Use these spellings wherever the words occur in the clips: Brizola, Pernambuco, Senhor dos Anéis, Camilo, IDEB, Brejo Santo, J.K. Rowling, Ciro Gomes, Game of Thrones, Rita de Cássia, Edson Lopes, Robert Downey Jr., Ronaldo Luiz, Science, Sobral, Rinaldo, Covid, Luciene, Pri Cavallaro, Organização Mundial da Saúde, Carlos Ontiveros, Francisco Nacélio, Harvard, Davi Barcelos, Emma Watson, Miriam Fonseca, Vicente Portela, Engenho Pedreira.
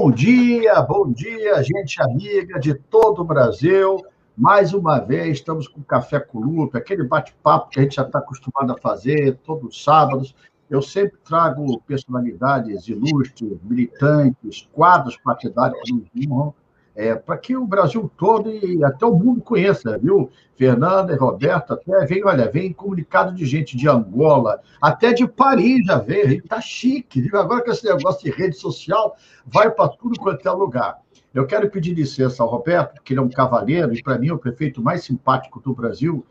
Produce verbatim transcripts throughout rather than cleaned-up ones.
Bom dia, bom dia, gente amiga de todo o Brasil. Mais uma vez, estamos com Café com Lupi, aquele bate-papo que a gente já está acostumado a fazer todos os sábados. Eu sempre trago personalidades ilustres, militantes, quadros partidários que nos honram, é, para que o Brasil todo e até o mundo conheça, viu? Fernanda e Roberto até vem, olha, vem comunicado de gente de Angola, até de Paris já veio, tá chique, viu? Agora que esse negócio de rede social vai para tudo quanto é lugar. Eu quero pedir licença ao Roberto, porque ele é um cavalheiro e, para mim, é o prefeito mais simpático do Brasil,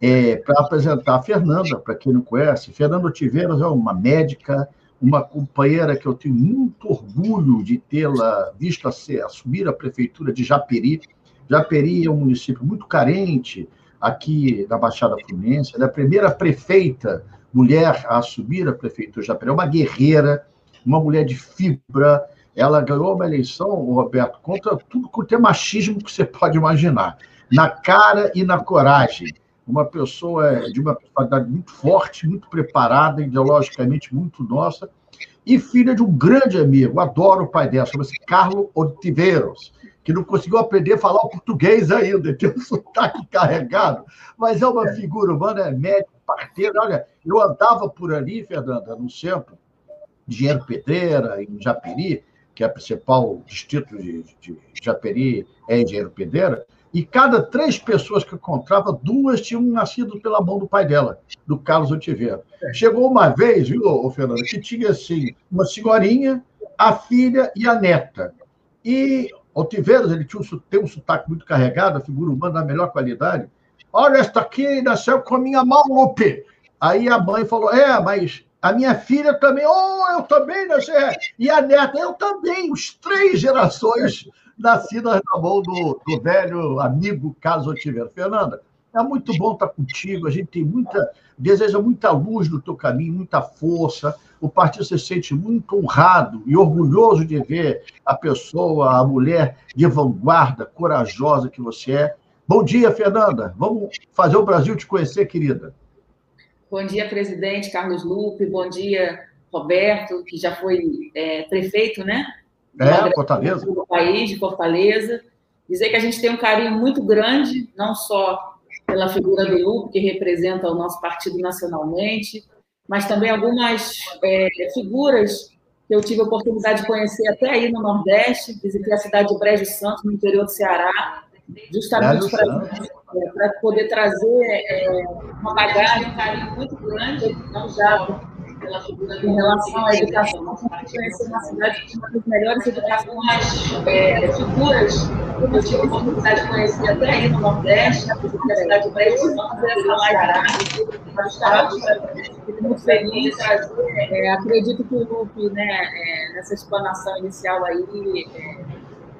é, para apresentar a Fernanda, para quem não conhece. Fernanda Ontiveros é uma médica, uma companheira que eu tenho muito orgulho de tê-la visto assumir a prefeitura de Japeri. Japeri é um município muito carente aqui na Baixada Fluminense. Ela é a primeira prefeita mulher a assumir a prefeitura de Japeri. É uma guerreira, uma mulher de fibra. Ela ganhou uma eleição, Roberto, contra tudo quanto é machismo que você pode imaginar. Na cara e na coragem. Uma pessoa de uma personalidade muito forte, muito preparada, ideologicamente muito nossa, e filha de um grande amigo, adoro o pai dela, chama-se Carlos Ontiveros, que não conseguiu aprender a falar o português ainda, tem um sotaque carregado, mas é uma figura humana, é médico, parteiro. Olha, eu andava por ali, Fernanda, no centro, Engenho Pedreira, em Japeri, que é o principal distrito de, de Japeri, é Engenho Pedreira. E cada três pessoas que eu encontrava, duas tinham nascido pela mão do pai dela, do Carlos Ontiveros. Chegou uma vez, viu, Fernanda, que tinha assim, uma senhorinha, a filha e a neta. E Ontiveros, ele tinha um, tem um sotaque muito carregado, a figura humana da melhor qualidade. Olha, esta aqui nasceu com a minha mão, Lupi. Aí a mãe falou, é, mas a minha filha também, oh, eu também nasci. E a neta, eu também, os três gerações nascidas na mão do, do velho amigo Carlos Ontiveros. Fernanda, é muito bom estar contigo, a gente tem muita, deseja muita luz no teu caminho, muita força, o partido se sente muito honrado e orgulhoso de ver a pessoa, a mulher de vanguarda, corajosa que você é. Bom dia, Fernanda, vamos fazer o Brasil te conhecer, querida. Bom dia, presidente Carlos Lupi, bom dia, Roberto, que já foi é, prefeito, né? É, Fortaleza. Do país, de Fortaleza. Dizer que a gente tem um carinho muito grande, não só pela figura do Lupi, que representa o nosso partido nacionalmente, mas também algumas é, figuras que eu tive a oportunidade de conhecer até aí no Nordeste. Visitei a cidade de Brejo Santo, no interior do Ceará, justamente para é, poder trazer é, uma bagagem, um carinho muito grande, não já em relação à educação. Nós vamos conhecer uma cidade que é uma das melhores educações é, futuras, como eu tive a oportunidade de conhecer até aí no Nordeste, a cidade de Brejo, no Ceará, fico muito feliz. É, acredito que o Lupi, né, é, nessa explanação inicial aí, é,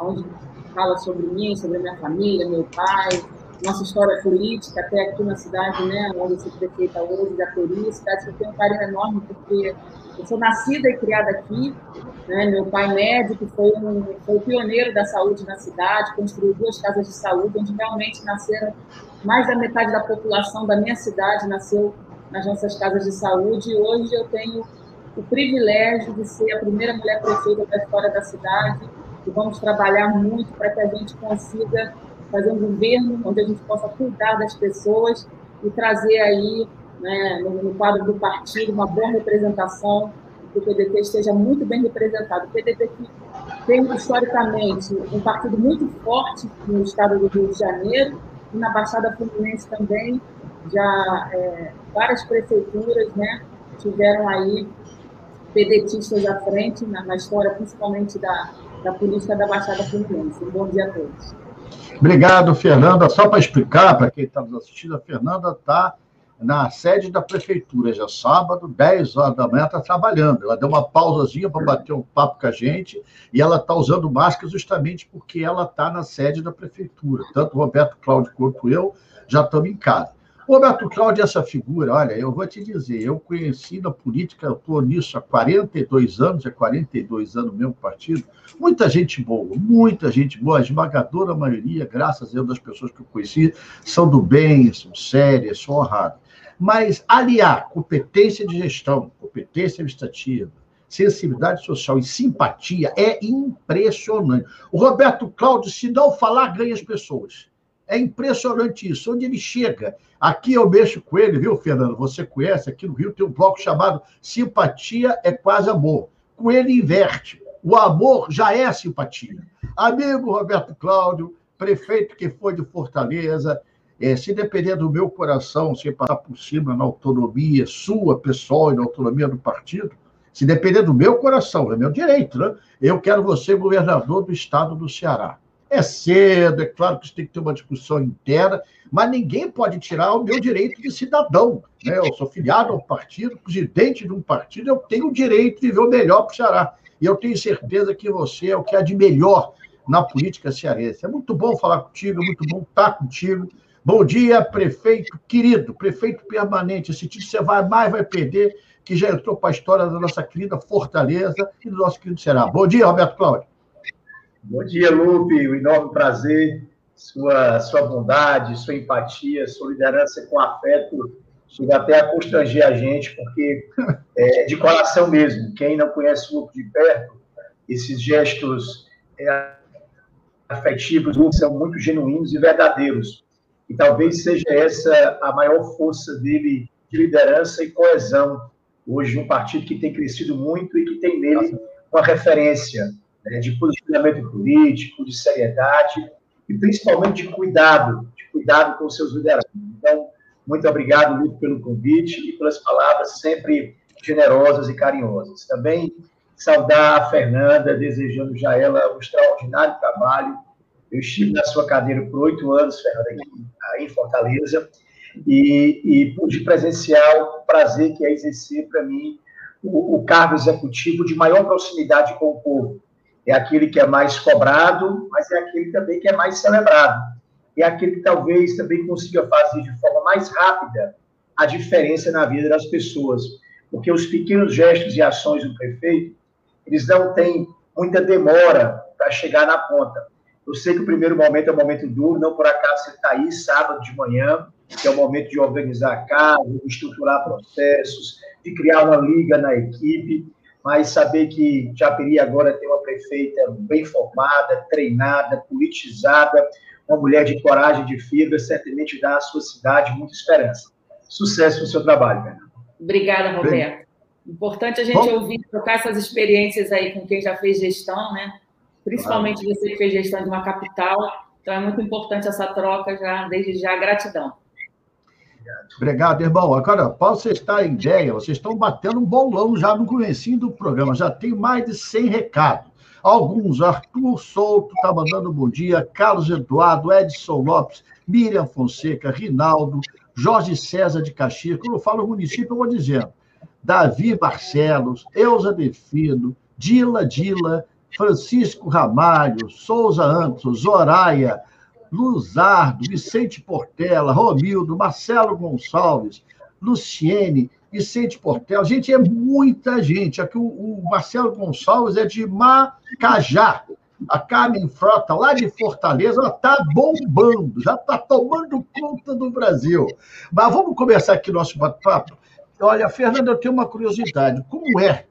onde fala sobre mim, sobre a minha família, meu pai, nossa história política, até aqui na cidade, né, onde eu sou prefeita hoje, Japeri, cidade que eu tenho um carinho enorme, porque eu sou nascida e criada aqui, né, meu pai médico foi um foi pioneiro da saúde na cidade, construiu duas casas de saúde, onde realmente nasceram mais da metade da população da minha cidade, nasceu nas nossas casas de saúde, e hoje eu tenho o privilégio de ser a primeira mulher prefeita da história da cidade, e vamos trabalhar muito para que a gente consiga fazer um governo onde a gente possa cuidar das pessoas e trazer aí, né, no, no quadro do partido, uma boa representação, que o P D T esteja muito bem representado. O P D T tem, historicamente, um partido muito forte no estado do Rio de Janeiro e na Baixada Fluminense também, já é, várias prefeituras, né, tiveram aí pedetistas à frente na, na história, principalmente da, da política da Baixada Fluminense. Um bom dia a todos. Obrigado, Fernanda. Só para explicar, para quem está nos assistindo, a Fernanda está na sede da prefeitura, já sábado, dez horas da manhã, está trabalhando. Ela deu uma pausazinha para bater um papo com a gente e ela está usando máscara justamente porque ela está na sede da prefeitura. Tanto o Roberto Cláudio quanto eu já estamos em casa. O Roberto Cláudio, essa figura, olha, eu vou te dizer, eu conheci na política, eu estou nisso há quarenta e dois anos, é quarenta e dois anos mesmo partido, muita gente boa, muita gente boa, a esmagadora maioria, graças a Deus, das pessoas que eu conheci, são do bem, são sérias, são honradas. Mas aliar competência de gestão, competência administrativa, sensibilidade social e simpatia é impressionante. O Roberto Cláudio, se não falar, ganha as pessoas. É impressionante isso, onde ele chega. Aqui eu mexo com ele, viu, Fernando? Você conhece, aqui no Rio tem um bloco chamado Simpatia é Quase Amor. Com ele inverte. O amor já é simpatia. Amigo Roberto Cláudio, prefeito que foi de Fortaleza, é, se depender do meu coração, se passar por cima na autonomia sua, pessoal, e na autonomia do partido, se depender do meu coração, é meu direito, né? Eu quero você governador do estado do Ceará. É cedo, é claro que isso tem que ter uma discussão interna, mas ninguém pode tirar o meu direito de cidadão, né? Eu sou filiado ao partido, presidente de um partido, eu tenho o direito de ver o melhor para o Ceará. E eu tenho certeza que você é o que há de melhor na política cearense. É muito bom falar contigo, é muito bom estar contigo. Bom dia, prefeito querido, prefeito permanente. Esse time você vai mais, vai perder, que já entrou para a história da nossa querida Fortaleza e do nosso querido Ceará. Bom dia, Roberto Cláudio. Bom dia, Lupi. Um enorme prazer. Sua, sua bondade, sua empatia, sua liderança com afeto chega até a constranger a gente, porque é de coração mesmo. Quem não conhece o Lupi de perto, esses gestos é, afetivos são muito genuínos e verdadeiros. E talvez seja essa a maior força dele de liderança e coesão. Hoje, um partido que tem crescido muito e que tem nele uma referência, né, de posicionamento político, de seriedade e, principalmente, de cuidado, de cuidado com seus lideranças. Então, muito obrigado, Lupi, pelo convite e pelas palavras sempre generosas e carinhosas. Também saudar a Fernanda, desejando já ela um extraordinário trabalho. Eu estive na sua cadeira por oito anos, Fernanda, aqui em Fortaleza, e, e pude presenciar o prazer que é exercer, para mim, o, o cargo executivo de maior proximidade com o povo. É aquele que é mais cobrado, mas é aquele também que é mais celebrado. É aquele que talvez também consiga fazer de forma mais rápida a diferença na vida das pessoas. Porque os pequenos gestos e ações do prefeito, eles não têm muita demora para chegar na ponta. Eu sei que o primeiro momento é um momento duro, não por acaso você está aí sábado de manhã, que é o momento de organizar a casa, de estruturar processos, de criar uma liga na equipe, mas saber que Japeri agora tem uma prefeita bem formada, treinada, politizada, uma mulher de coragem, de firme, certamente dá à sua cidade muita esperança. Sucesso no seu trabalho, Fernanda. Obrigada, Roberto. Bem, importante a gente bom. ouvir, trocar essas experiências aí com quem já fez gestão, né? Principalmente você que fez gestão de uma capital, então é muito importante essa troca, já, desde já, gratidão. Obrigado, irmão. Agora, Paulo, você está em ideia, vocês estão batendo um bolão já no comecinho do programa, já tem mais de cem recados. Alguns, Arthur Souto está mandando bom dia, Carlos Eduardo, Edson Lopes, Miriam Fonseca, Rinaldo, Jorge César de Caxias, quando eu falo município, eu vou dizendo, Davi Barcelos, Eusa Defido, Dila, Dila, Francisco Ramalho, Souza Antônio Zoraia, Luzardo, Vicente Portela, Romildo, Marcelo Gonçalves, Luciene, Vicente Portela. Gente, é muita gente. Aqui o, o Marcelo Gonçalves é de Macajá. A Carmen Frota, lá de Fortaleza, ela está bombando, já está tomando conta do Brasil. Mas vamos começar aqui nosso bate-papo. Olha, Fernanda, eu tenho uma curiosidade. Como é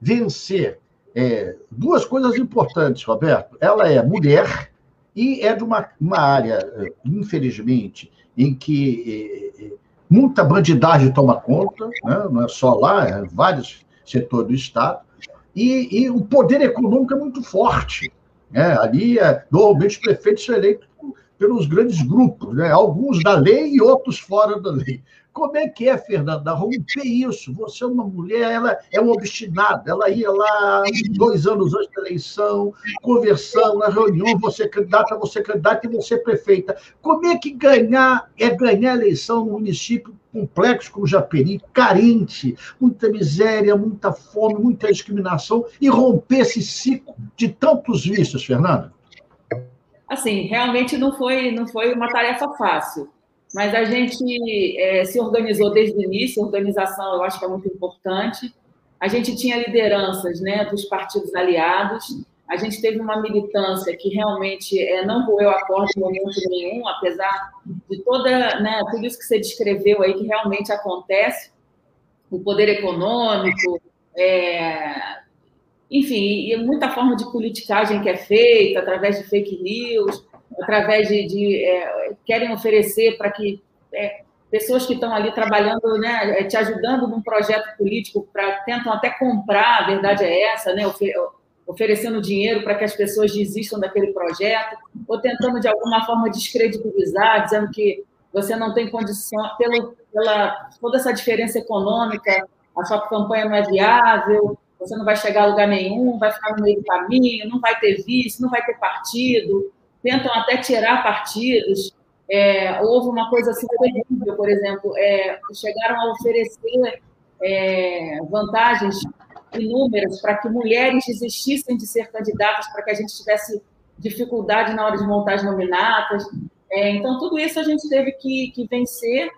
vencer? É, duas coisas importantes, Roberto. Ela é mulher e é de uma, uma área, infelizmente, em que é, é, muita bandidagem toma conta, né? Não é só lá, é vários setores do Estado, e, e o poder econômico é muito forte, né? Ali, é, normalmente, os prefeitos são eleitos pelos grandes grupos, né? Alguns da lei e outros fora da lei. Como é que é, Fernanda, romper isso? Você é uma mulher, ela é uma obstinada, ela ia lá dois anos antes da eleição, conversando na reunião, você é candidata, você é candidata e você é prefeita. Como é que ganhar é ganhar a eleição num município complexo como Japeri, carente, muita miséria, muita fome, muita discriminação, e romper esse ciclo de tantos vícios, Fernanda? Assim, realmente não foi, não foi uma tarefa fácil. Mas a gente é, se organizou desde o início, a organização eu acho que é muito importante. A gente tinha lideranças, né, dos partidos aliados, a gente teve uma militância que realmente é, não roeu a corda em momento nenhum, apesar de toda, né, tudo isso que você descreveu aí que realmente acontece, o poder econômico, é, enfim, e muita forma de politicagem que é feita, através de fake news, através de... de é, querem oferecer para que é, pessoas que estão ali trabalhando, né, te ajudando num projeto político, pra, tentam até comprar, a verdade é essa, né, ofe oferecendo dinheiro para que as pessoas desistam daquele projeto, ou tentando, de alguma forma, descredibilizar, dizendo que você não tem condição, pelo, pela toda essa diferença econômica, a sua campanha não é viável, você não vai chegar a lugar nenhum, vai ficar no meio do caminho, não vai ter vice, não vai ter partido, tentam até tirar partidos. É, houve uma coisa assim terrível, por exemplo, é, chegaram a oferecer é, vantagens inúmeras para que mulheres desistissem de ser candidatas, para que a gente tivesse dificuldade na hora de montar as nominatas. É, então, tudo isso a gente teve que, que vencer,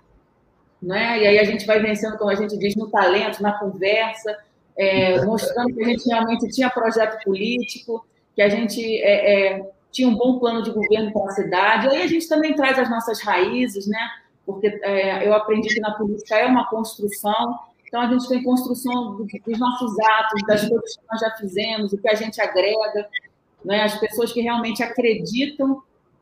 né? E aí a gente vai vencendo, como a gente diz, no talento, na conversa, é, mostrando que a gente realmente tinha projeto político, que a gente... É, é, tinha um bom plano de governo para a cidade. Aí a gente também traz as nossas raízes, né? Porque é, eu aprendi que na política é uma construção, então a gente tem construção dos nossos atos, das coisas que nós já fizemos, o que a gente agrega, né? As pessoas que realmente acreditam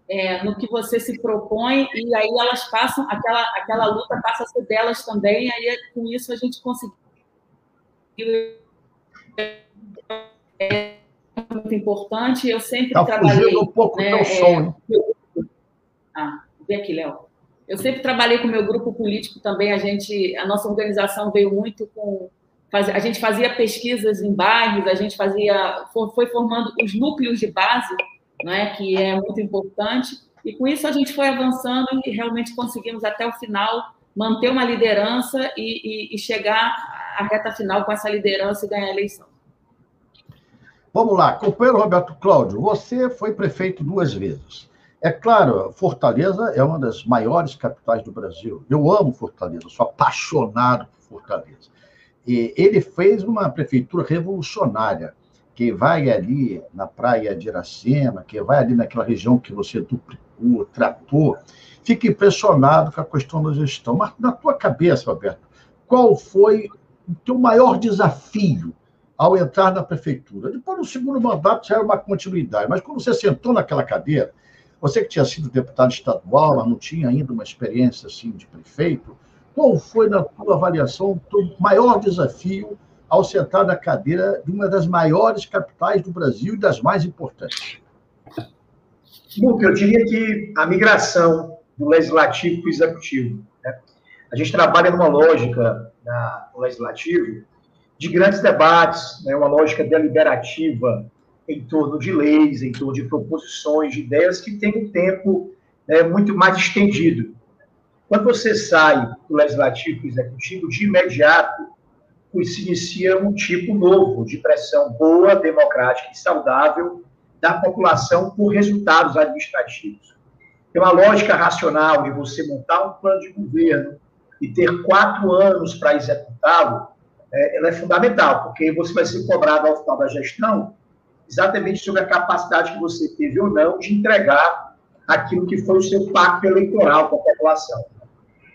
é, no que você se propõe, e aí elas passam, aquela, aquela luta passa a ser delas também, aí com isso a gente conseguiu... É, muito importante, eu sempre tá trabalhei... um pouco né, teu som. É... Ah, vem aqui, Léo. Eu sempre trabalhei com o meu grupo político também, a gente, a nossa organização veio muito com... A gente fazia pesquisas em bairros, a gente fazia... foi formando os núcleos de base, né, que é muito importante, e com isso a gente foi avançando e realmente conseguimos até o final manter uma liderança e, e, e chegar à reta final com essa liderança e ganhar a eleição. Vamos lá, companheiro Roberto Cláudio, você foi prefeito duas vezes. É claro, Fortaleza é uma das maiores capitais do Brasil. Eu amo Fortaleza, sou apaixonado por Fortaleza. E ele fez uma prefeitura revolucionária, que vai ali na praia de Iracema, que vai ali naquela região que você duplicou, tratou. Fica impressionado com a questão da gestão. Mas na tua cabeça, Roberto, qual foi o teu maior desafio ao entrar na prefeitura? Depois, no segundo mandato, já era uma continuidade, mas quando você sentou naquela cadeira, você que tinha sido deputado estadual, mas não tinha ainda uma experiência assim de prefeito, qual foi, na tua avaliação, o teu maior desafio ao sentar na cadeira de uma das maiores capitais do Brasil e das mais importantes? Luca, eu diria que a migração do legislativo para o executivo, né? A gente trabalha numa lógica no legislativo de grandes debates, né, uma lógica deliberativa em torno de leis, em torno de proposições, de ideias, que tem um tempo né, muito mais estendido. Quando você sai do legislativo para o executivo, de imediato se inicia um tipo novo de pressão boa, democrática e saudável da população por resultados administrativos. É uma lógica racional de você montar um plano de governo e ter quatro anos para executá-lo. Ela é fundamental, porque você vai ser cobrado ao final da gestão exatamente sobre a capacidade que você teve ou não de entregar aquilo que foi o seu pacto eleitoral com a população.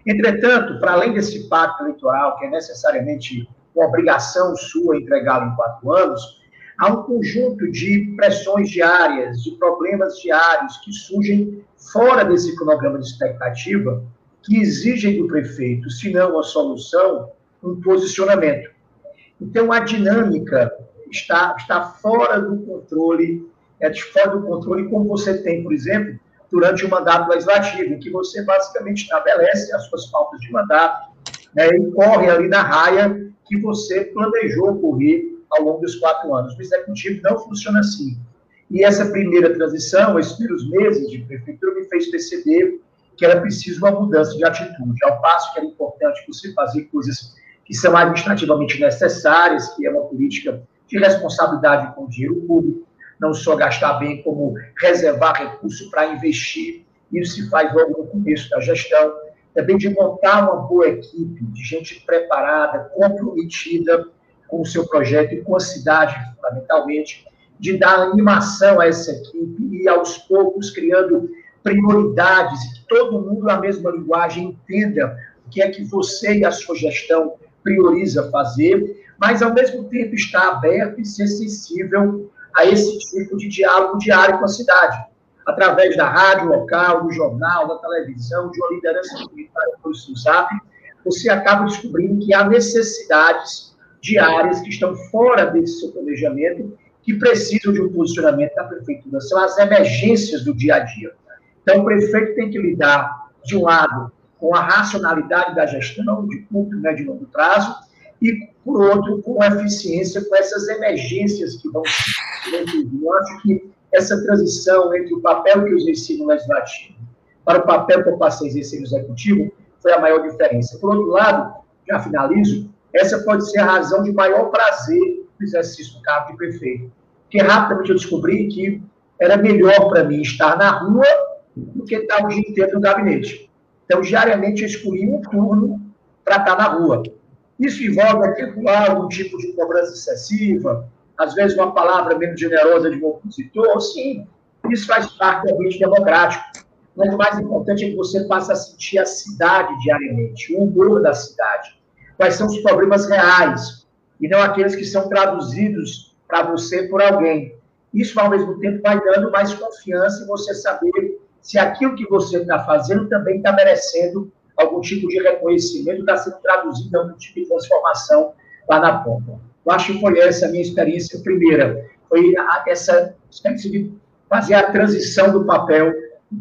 Entretanto, para além desse pacto eleitoral, que é necessariamente uma obrigação sua entregá-lo em quatro anos, há um conjunto de pressões diárias, de problemas diários que surgem fora desse cronograma de expectativa, que exigem do prefeito, se não uma solução, um posicionamento. Então, a dinâmica está, está fora do controle, é fora do controle como você tem, por exemplo, durante o mandato legislativo, em que você basicamente estabelece as suas pautas de mandato, né, e corre ali na raia que você planejou correr ao longo dos quatro anos. O executivo não funciona assim. E essa primeira transição, esses primeiros meses de prefeitura, me fez perceber que era preciso uma mudança de atitude, ao passo que era importante você fazer coisas que são administrativamente necessárias, que é uma política de responsabilidade com o dinheiro público, não só gastar bem, como reservar recursos para investir. Isso se faz logo no começo da gestão. Também de montar uma boa equipe de gente preparada, comprometida com o seu projeto e com a cidade, fundamentalmente, de dar animação a essa equipe e, aos poucos, criando prioridades, que todo mundo na mesma linguagem entenda o que é que você e a sua gestão prioriza fazer, mas, ao mesmo tempo, estar aberto e ser sensível a esse tipo de diálogo diário com a cidade, através da rádio local, do jornal, da televisão, de uma liderança comunitária, como se sabe, você acaba descobrindo que há necessidades diárias que estão fora desse seu planejamento, que precisam de um posicionamento da prefeitura, são as emergências do dia a dia. Então, o prefeito tem que lidar, de um lado, com a racionalidade da gestão de curto, médio e longo prazo, e, por outro, com a eficiência, com essas emergências que vão surgir. Eu acho que essa transição entre o papel que eu exerci no legislativo para o papel que eu passei a exercer no executivo foi a maior diferença. Por outro lado, já finalizo, essa pode ser a razão de maior prazer do exercício do cargo de prefeito, porque rapidamente eu descobri que era melhor para mim estar na rua do que estar o dia inteiro no gabinete. Então, diariamente, eu escolhi um turno para estar na rua. Isso envolve algum tipo de cobrança excessiva, às vezes uma palavra menos generosa de um opositor, sim, isso faz parte do ambiente democrático. Mas o mais importante é que você passe a sentir a cidade diariamente, o humor da cidade. Quais são os problemas reais, e não aqueles que são traduzidos para você por alguém. Isso, ao mesmo tempo, vai dando mais confiança em você saber se aquilo que você está fazendo também está merecendo algum tipo de reconhecimento, está sendo traduzido em algum tipo de transformação lá na ponta. Eu acho que foi essa a minha experiência primeira. Foi essa experiência de fazer a transição do papel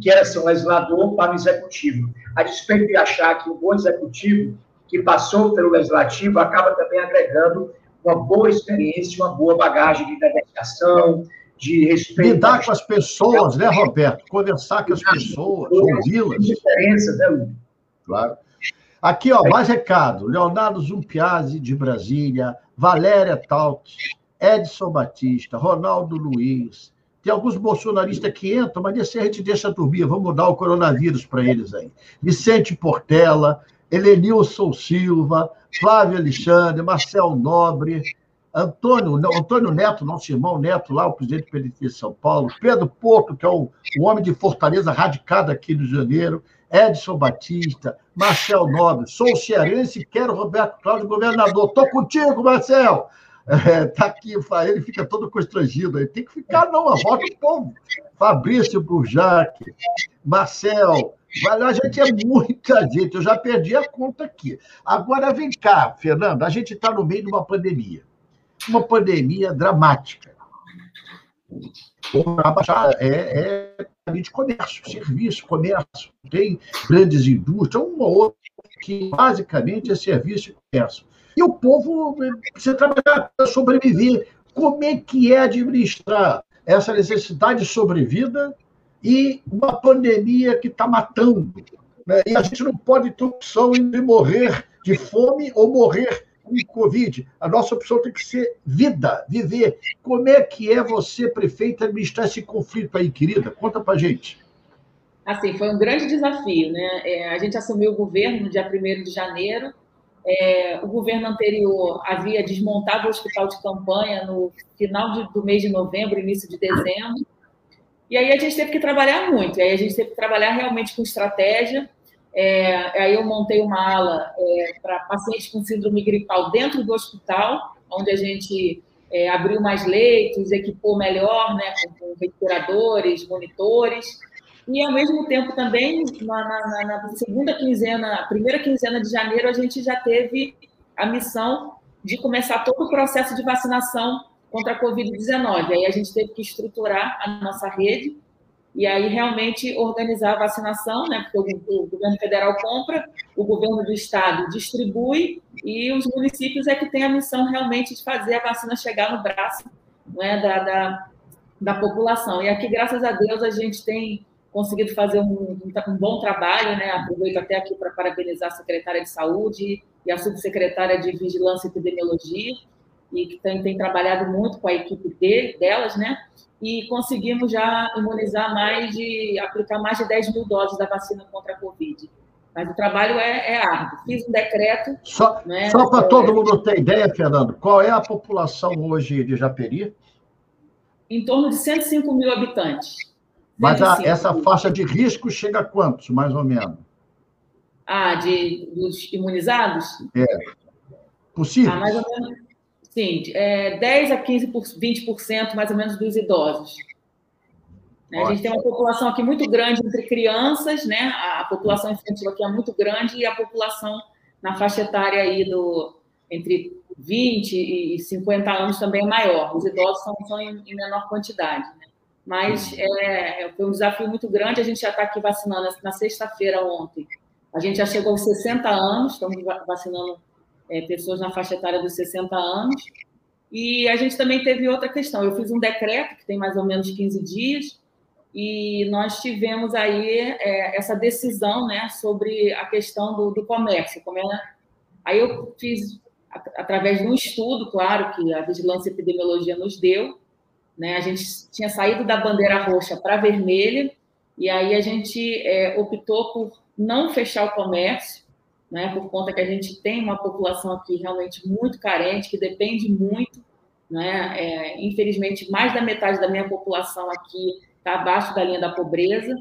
que era ser um legislador para o executivo. A despeito de achar que um bom executivo que passou pelo legislativo acaba também agregando uma boa experiência, uma boa bagagem de negociação, de respeito. Lidar com as pessoas, né, Roberto? Conversar com as pessoas, ouvi-las. Diferenças, né, Lu? Claro. Aqui, ó, mais recado. Leonardo Zumpiazzi, de Brasília, Valéria Taut, Edson Batista, Ronaldo Luiz. Tem alguns bolsonaristas que entram, mas nesse a gente deixa dormir. Vamos dar o coronavírus para eles aí. Vicente Portela, Helenilson Silva, Flávio Alexandre, Marcel Nobre, Antônio, não, Antônio Neto, nosso irmão Neto, lá, o presidente do P D T de São Paulo, Pedro Porto, que é um, um homem de Fortaleza, radicado aqui no Rio de Janeiro, Edson Batista, Marcel Nobre, sou cearense e quero Roberto Cláudio governador. Estou contigo, Marcel! Está é, aqui, ele fica todo constrangido. Ele tem que ficar, não, a volta do povo. Fabrício Burjac, Marcel, vai lá, a gente é muita gente, eu já perdi a conta aqui. Agora, vem cá, Fernando, a gente está no meio de uma pandemia. Uma pandemia dramática. É, é de comércio, serviço, comércio. Tem grandes indústrias, uma ou outra, que basicamente é serviço e comércio. E o povo precisa trabalhar para sobreviver. Como é que é administrar essa necessidade de sobrevida e uma pandemia que está matando? Né? E a gente não pode ter opção de morrer de fome ou morrer de Covid. A nossa opção tem que ser vida, viver. Como é que é você, prefeita, administrar esse conflito aí, querida? Conta para a gente. Assim, foi um grande desafio, né? É, a gente assumiu o governo no dia primeiro de janeiro. É, o governo anterior havia desmontado o hospital de campanha no final de, do mês de novembro, início de dezembro. E aí a gente teve que trabalhar muito. E aí a gente teve que trabalhar realmente com estratégia. É, aí eu montei uma ala é, para pacientes com síndrome gripal dentro do hospital, onde a gente é, abriu mais leitos, equipou melhor, né, com, com respiradores, monitores. E, ao mesmo tempo, também, na, na, na segunda quinzena, primeira quinzena de janeiro, a gente já teve a missão de começar todo o processo de vacinação contra a covid dezenove. Aí a gente teve que estruturar a nossa rede e aí realmente organizar a vacinação, né? Porque o, o governo federal compra, o governo do estado distribui e os municípios é que tem a missão realmente de fazer a vacina chegar no braço, né, da, da, da população. E aqui, graças a Deus, a gente tem conseguido fazer um, um bom trabalho, né? Aproveito até aqui para parabenizar a secretária de Saúde e a subsecretária de Vigilância e Epidemiologia, e que tem, tem trabalhado muito com a equipe de, delas, né? E conseguimos já imunizar mais de, aplicar mais de dez mil doses da vacina contra a Covid. Mas o trabalho é, é árduo. Fiz um decreto... Só, né? Só para todo mundo ter ideia, Fernando, qual é a população hoje de Japeri? Em torno de cento e cinco mil habitantes. Mas a, essa faixa de risco chega a quantos, mais ou menos? Ah, de, dos imunizados? É. Possível? Ah, mais ou menos, sim, é, dez a quinze por cento, vinte por cento mais ou menos dos idosos. Né? A gente tem uma população aqui muito grande entre crianças, né? A população infantil aqui é muito grande e a população na faixa etária aí do, entre vinte e cinquenta anos também é maior. Os idosos são, são em, em menor quantidade, né? Mas é, foi um desafio muito grande. A gente já está aqui vacinando na sexta-feira ontem. A gente já chegou aos sessenta anos, estamos vacinando é, pessoas na faixa etária dos sessenta anos. E a gente também teve outra questão. Eu fiz um decreto, que tem mais ou menos quinze dias, e nós tivemos aí é, essa decisão, né, sobre a questão do, do comércio. Como é, né? Aí eu fiz, através de um estudo, claro, que a Vigilância e Epidemiologia nos deu, né? A gente tinha saído da bandeira roxa para vermelha, e aí a gente é, optou por não fechar o comércio, né, por conta que a gente tem uma população aqui realmente muito carente, que depende muito, né? É, infelizmente, mais da metade da minha população aqui está abaixo da linha da pobreza,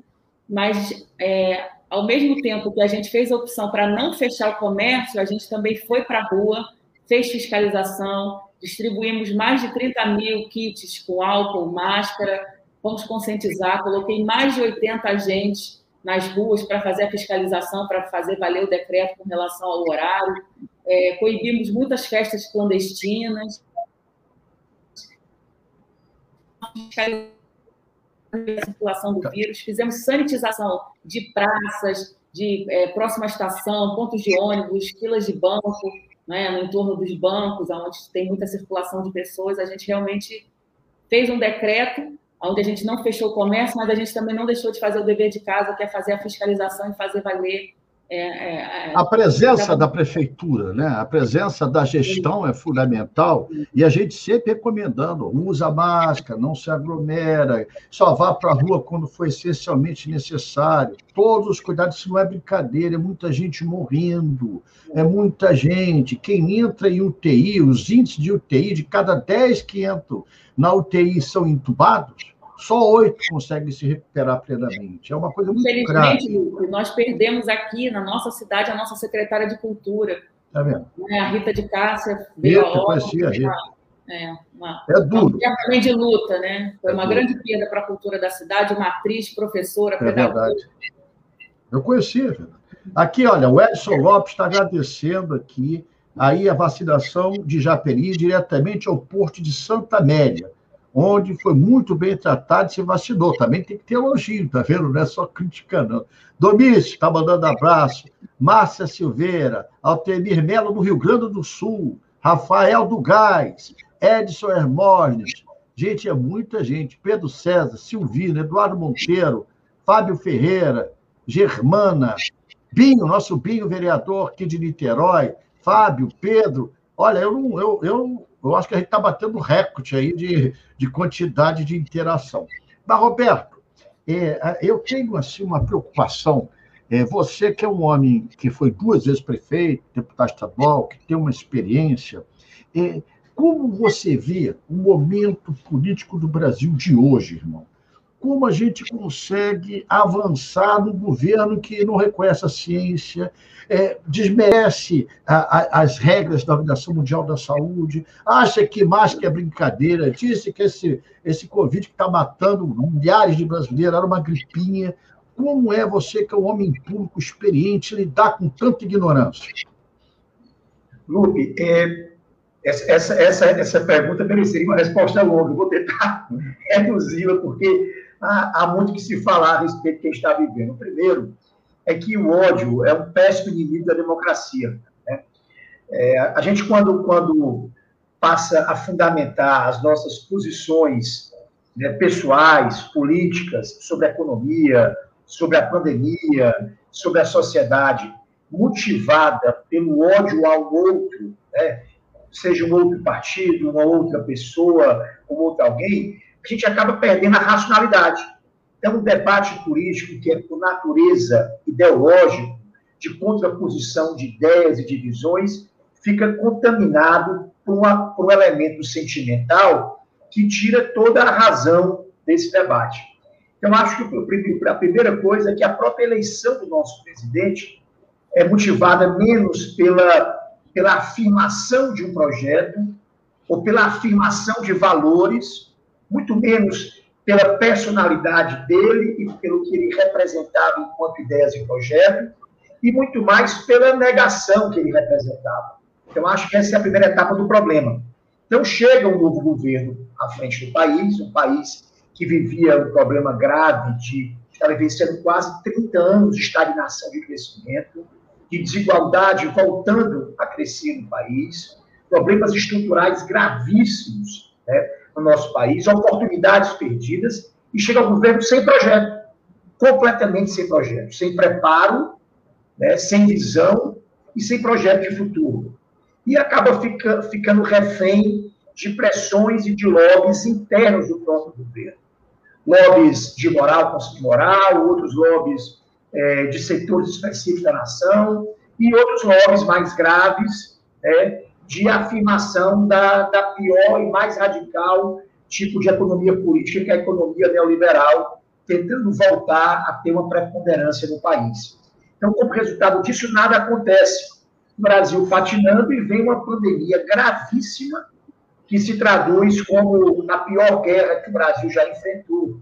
mas, é, ao mesmo tempo que a gente fez a opção para não fechar o comércio, a gente também foi para a rua, fez fiscalização, distribuímos mais de trinta mil kits com álcool, máscara, vamos conscientizar, coloquei mais de oitenta agentes nas ruas para fazer a fiscalização, para fazer valer o decreto com relação ao horário, é, coibimos muitas festas clandestinas, a circulação do vírus, fizemos sanitização de praças, de é, próxima estação, pontos de ônibus, filas de banco, né, no entorno dos bancos, onde tem muita circulação de pessoas. A gente realmente fez um decreto onde a gente não fechou o comércio, mas a gente também não deixou de fazer o dever de casa, que é fazer a fiscalização e fazer valer... É, é, a presença da prefeitura, né? A presença da gestão é fundamental, e a gente sempre recomendando, usa máscara, não se aglomera, só vá para a rua quando for essencialmente necessário. Todos os cuidados, isso não é brincadeira, é muita gente morrendo, é muita gente. Quem entra em U T I, os índices de U T I, de cada dez que entram na U T I são entubados, só oito conseguem se recuperar plenamente. É uma coisa muito grave. Infelizmente, nós perdemos aqui na nossa cidade a nossa secretária de Cultura. Tá vendo? Né? A Rita de Cássia. Rita, eu conhecia a Rita. É, uma, é duro. Uma também de luta, né? Foi é uma duro. grande perda para a cultura da cidade, uma atriz, professora, é pedagoga. Verdade. Eu conhecia, Rita. Aqui, olha, o Edson Lopes está agradecendo aqui aí a vacinação de Japeri diretamente ao Porto de Santa Amélia, onde foi muito bem tratado e se vacinou. Também tem que ter elogio, tá vendo? Não é só crítica, não. Domício está mandando abraço. Márcia Silveira, Altemir Melo, do Rio Grande do Sul. Rafael do Gás, Edson Hermógenes. Gente, é muita gente. Pedro César, Silvino, Eduardo Monteiro, Fábio Ferreira, Germana, Binho, nosso Binho, vereador aqui de Niterói. Fábio, Pedro. Olha, eu não... Eu, eu, Eu acho que a gente está batendo recorde aí de, de quantidade de interação. Mas, Roberto, é, eu tenho assim, uma preocupação. É, você que é um homem que foi duas vezes prefeito, deputado estadual, que tem uma experiência, é, como você vê o momento político do Brasil de hoje, irmão? Como a gente consegue avançar no governo que não reconhece a ciência, é, desmerece a, a, as regras da Organização Mundial da Saúde, acha que máscara é brincadeira, disse que esse, esse Covid que está matando milhares de brasileiros era uma gripinha. Como é você, que é um homem público experiente, lidar com tanta ignorância? Lupe, é, essa, essa, essa, essa pergunta mereceria uma resposta longa. Eu vou tentar reduzi-la, porque... há muito que se falar a respeito de quem está vivendo. O primeiro é que o ódio é um péssimo inimigo da democracia, né? É, a gente, quando, quando passa a fundamentar as nossas posições, né, pessoais, políticas, sobre a economia, sobre a pandemia, sobre a sociedade, motivada pelo ódio ao outro, né, seja um outro partido, uma outra pessoa, um outro alguém, a gente acaba perdendo a racionalidade. Então, um debate político que é por natureza ideológico, de contraposição de ideias e de visões, fica contaminado por, uma, por um elemento sentimental que tira toda a razão desse debate. Então, acho que a primeira coisa é que a própria eleição do nosso presidente é motivada menos pela pela afirmação de um projeto ou pela afirmação de valores, muito menos pela personalidade dele e pelo que ele representava enquanto ideias e projeto, e muito mais pela negação que ele representava. Então, acho que essa é a primeira etapa do problema. Então, chega um novo governo à frente do país, um país que vivia um problema grave de estar vivenciando quase trinta anos de estagnação de crescimento, de desigualdade voltando a crescer no país, problemas estruturais gravíssimos, né, no nosso país, oportunidades perdidas, e chega um governo sem projeto, completamente sem projeto, sem preparo, né, sem visão e sem projeto de futuro. E acaba fica, ficando refém de pressões e de lobbies internos do próprio governo. Lobbies de moral contra moral, outros lobbies é, de setores específicos da nação e outros lobbies mais graves, né, de afirmação da, da pior e mais radical tipo de economia política, que é a economia neoliberal, tentando voltar a ter uma preponderância no país. Então, como resultado disso, nada acontece. O Brasil patinando e vem uma pandemia gravíssima que se traduz como a pior guerra que o Brasil já enfrentou,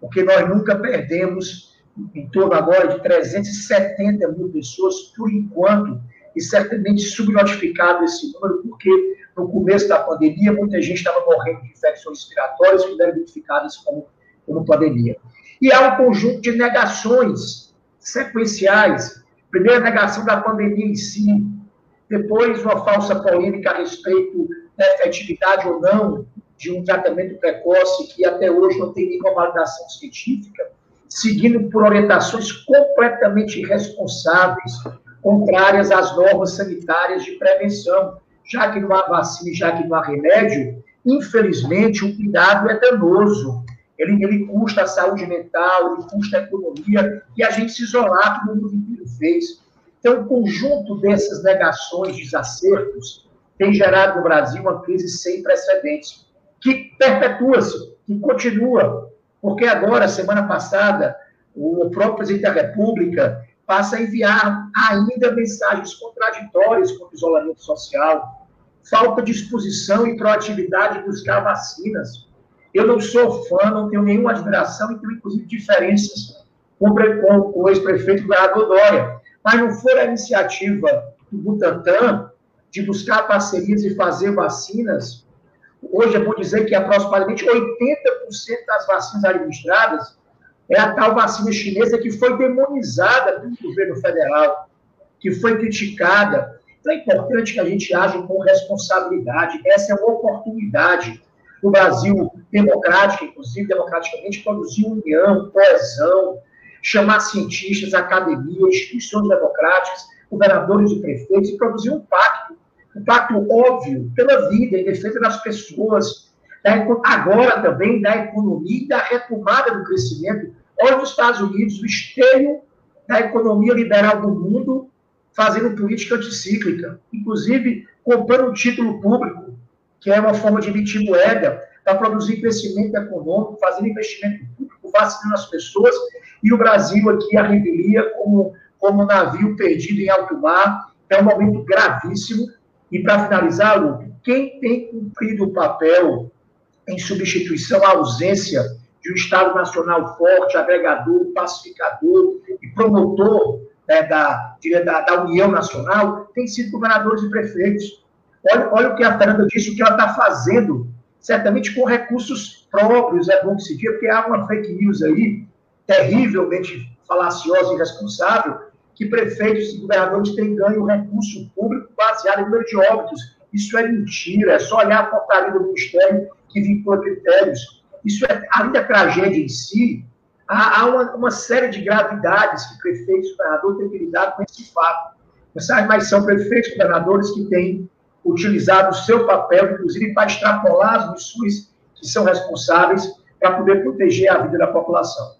porque nós nunca perdemos em torno agora de trezentas e setenta mil pessoas, por enquanto, e certamente subnotificado esse número, porque no começo da pandemia muita gente estava morrendo de infecções respiratórias que eram identificadas como, como pandemia. E há um conjunto de negações sequenciais, primeiro a negação da pandemia em si, depois uma falsa polêmica a respeito da efetividade ou não de um tratamento precoce que até hoje não tem nenhuma validação científica, seguindo por orientações completamente irresponsáveis, contrárias às normas sanitárias de prevenção. Já que não há vacina, já que não há remédio, infelizmente o cuidado é danoso. Ele, ele custa a saúde mental, ele custa a economia, e a gente se isolar, como o mundo inteiro fez. Então, o conjunto dessas negações, desacertos, tem gerado no Brasil uma crise sem precedentes, que perpetua-se, que continua, porque agora, semana passada, o próprio presidente da República passa a enviar ainda mensagens contraditórias contra o isolamento social, falta de disposição e proatividade em buscar vacinas. Eu não sou fã, não tenho nenhuma admiração e tenho, inclusive, diferenças com o ex-prefeito Luzardo, mas não foi a iniciativa do Butantan de buscar parcerias e fazer vacinas. Hoje, eu vou dizer que aproximadamente oitenta por cento das vacinas administradas é a tal vacina chinesa que foi demonizada pelo governo federal, que foi criticada. Então, é importante que a gente aja com responsabilidade. Essa é uma oportunidade. O Brasil democrático, inclusive democraticamente, produzir união, coesão, chamar cientistas, academias, instituições democráticas, governadores e prefeitos, e produzir um pacto, um pacto óbvio pela vida, em defesa das pessoas, da, agora também da economia e da retomada do crescimento. Olha os Estados Unidos, o esteio da economia liberal do mundo, fazendo política anticíclica, inclusive comprando um título público, que é uma forma de emitir moeda para produzir crescimento econômico, fazendo investimento público, vacinando as pessoas, e o Brasil aqui a revelia como, como um navio perdido em alto mar. É um momento gravíssimo. E, para finalizar, Lupi, quem tem cumprido o papel em substituição à ausência de um Estado nacional forte, agregador, pacificador e promotor, né, da, da, da União Nacional, tem sido governadores e prefeitos. Olha, olha o que a Fernanda disse, o que ela está fazendo, certamente com recursos próprios, é bom que se diga, porque há uma fake news aí, terrivelmente falaciosa e irresponsável, que prefeitos e governadores têm ganho recurso público baseado em número de óbitos. Isso é mentira, é só olhar a portaria do Ministério que vincula critérios. Isso é, além da tragédia em si, há, há uma, uma série de gravidades que prefeitos e governadores têm que lidar com esse fato. Mas são prefeitos e governadores que têm utilizado o seu papel, inclusive, para extrapolar as missões que são responsáveis para poder proteger a vida da população.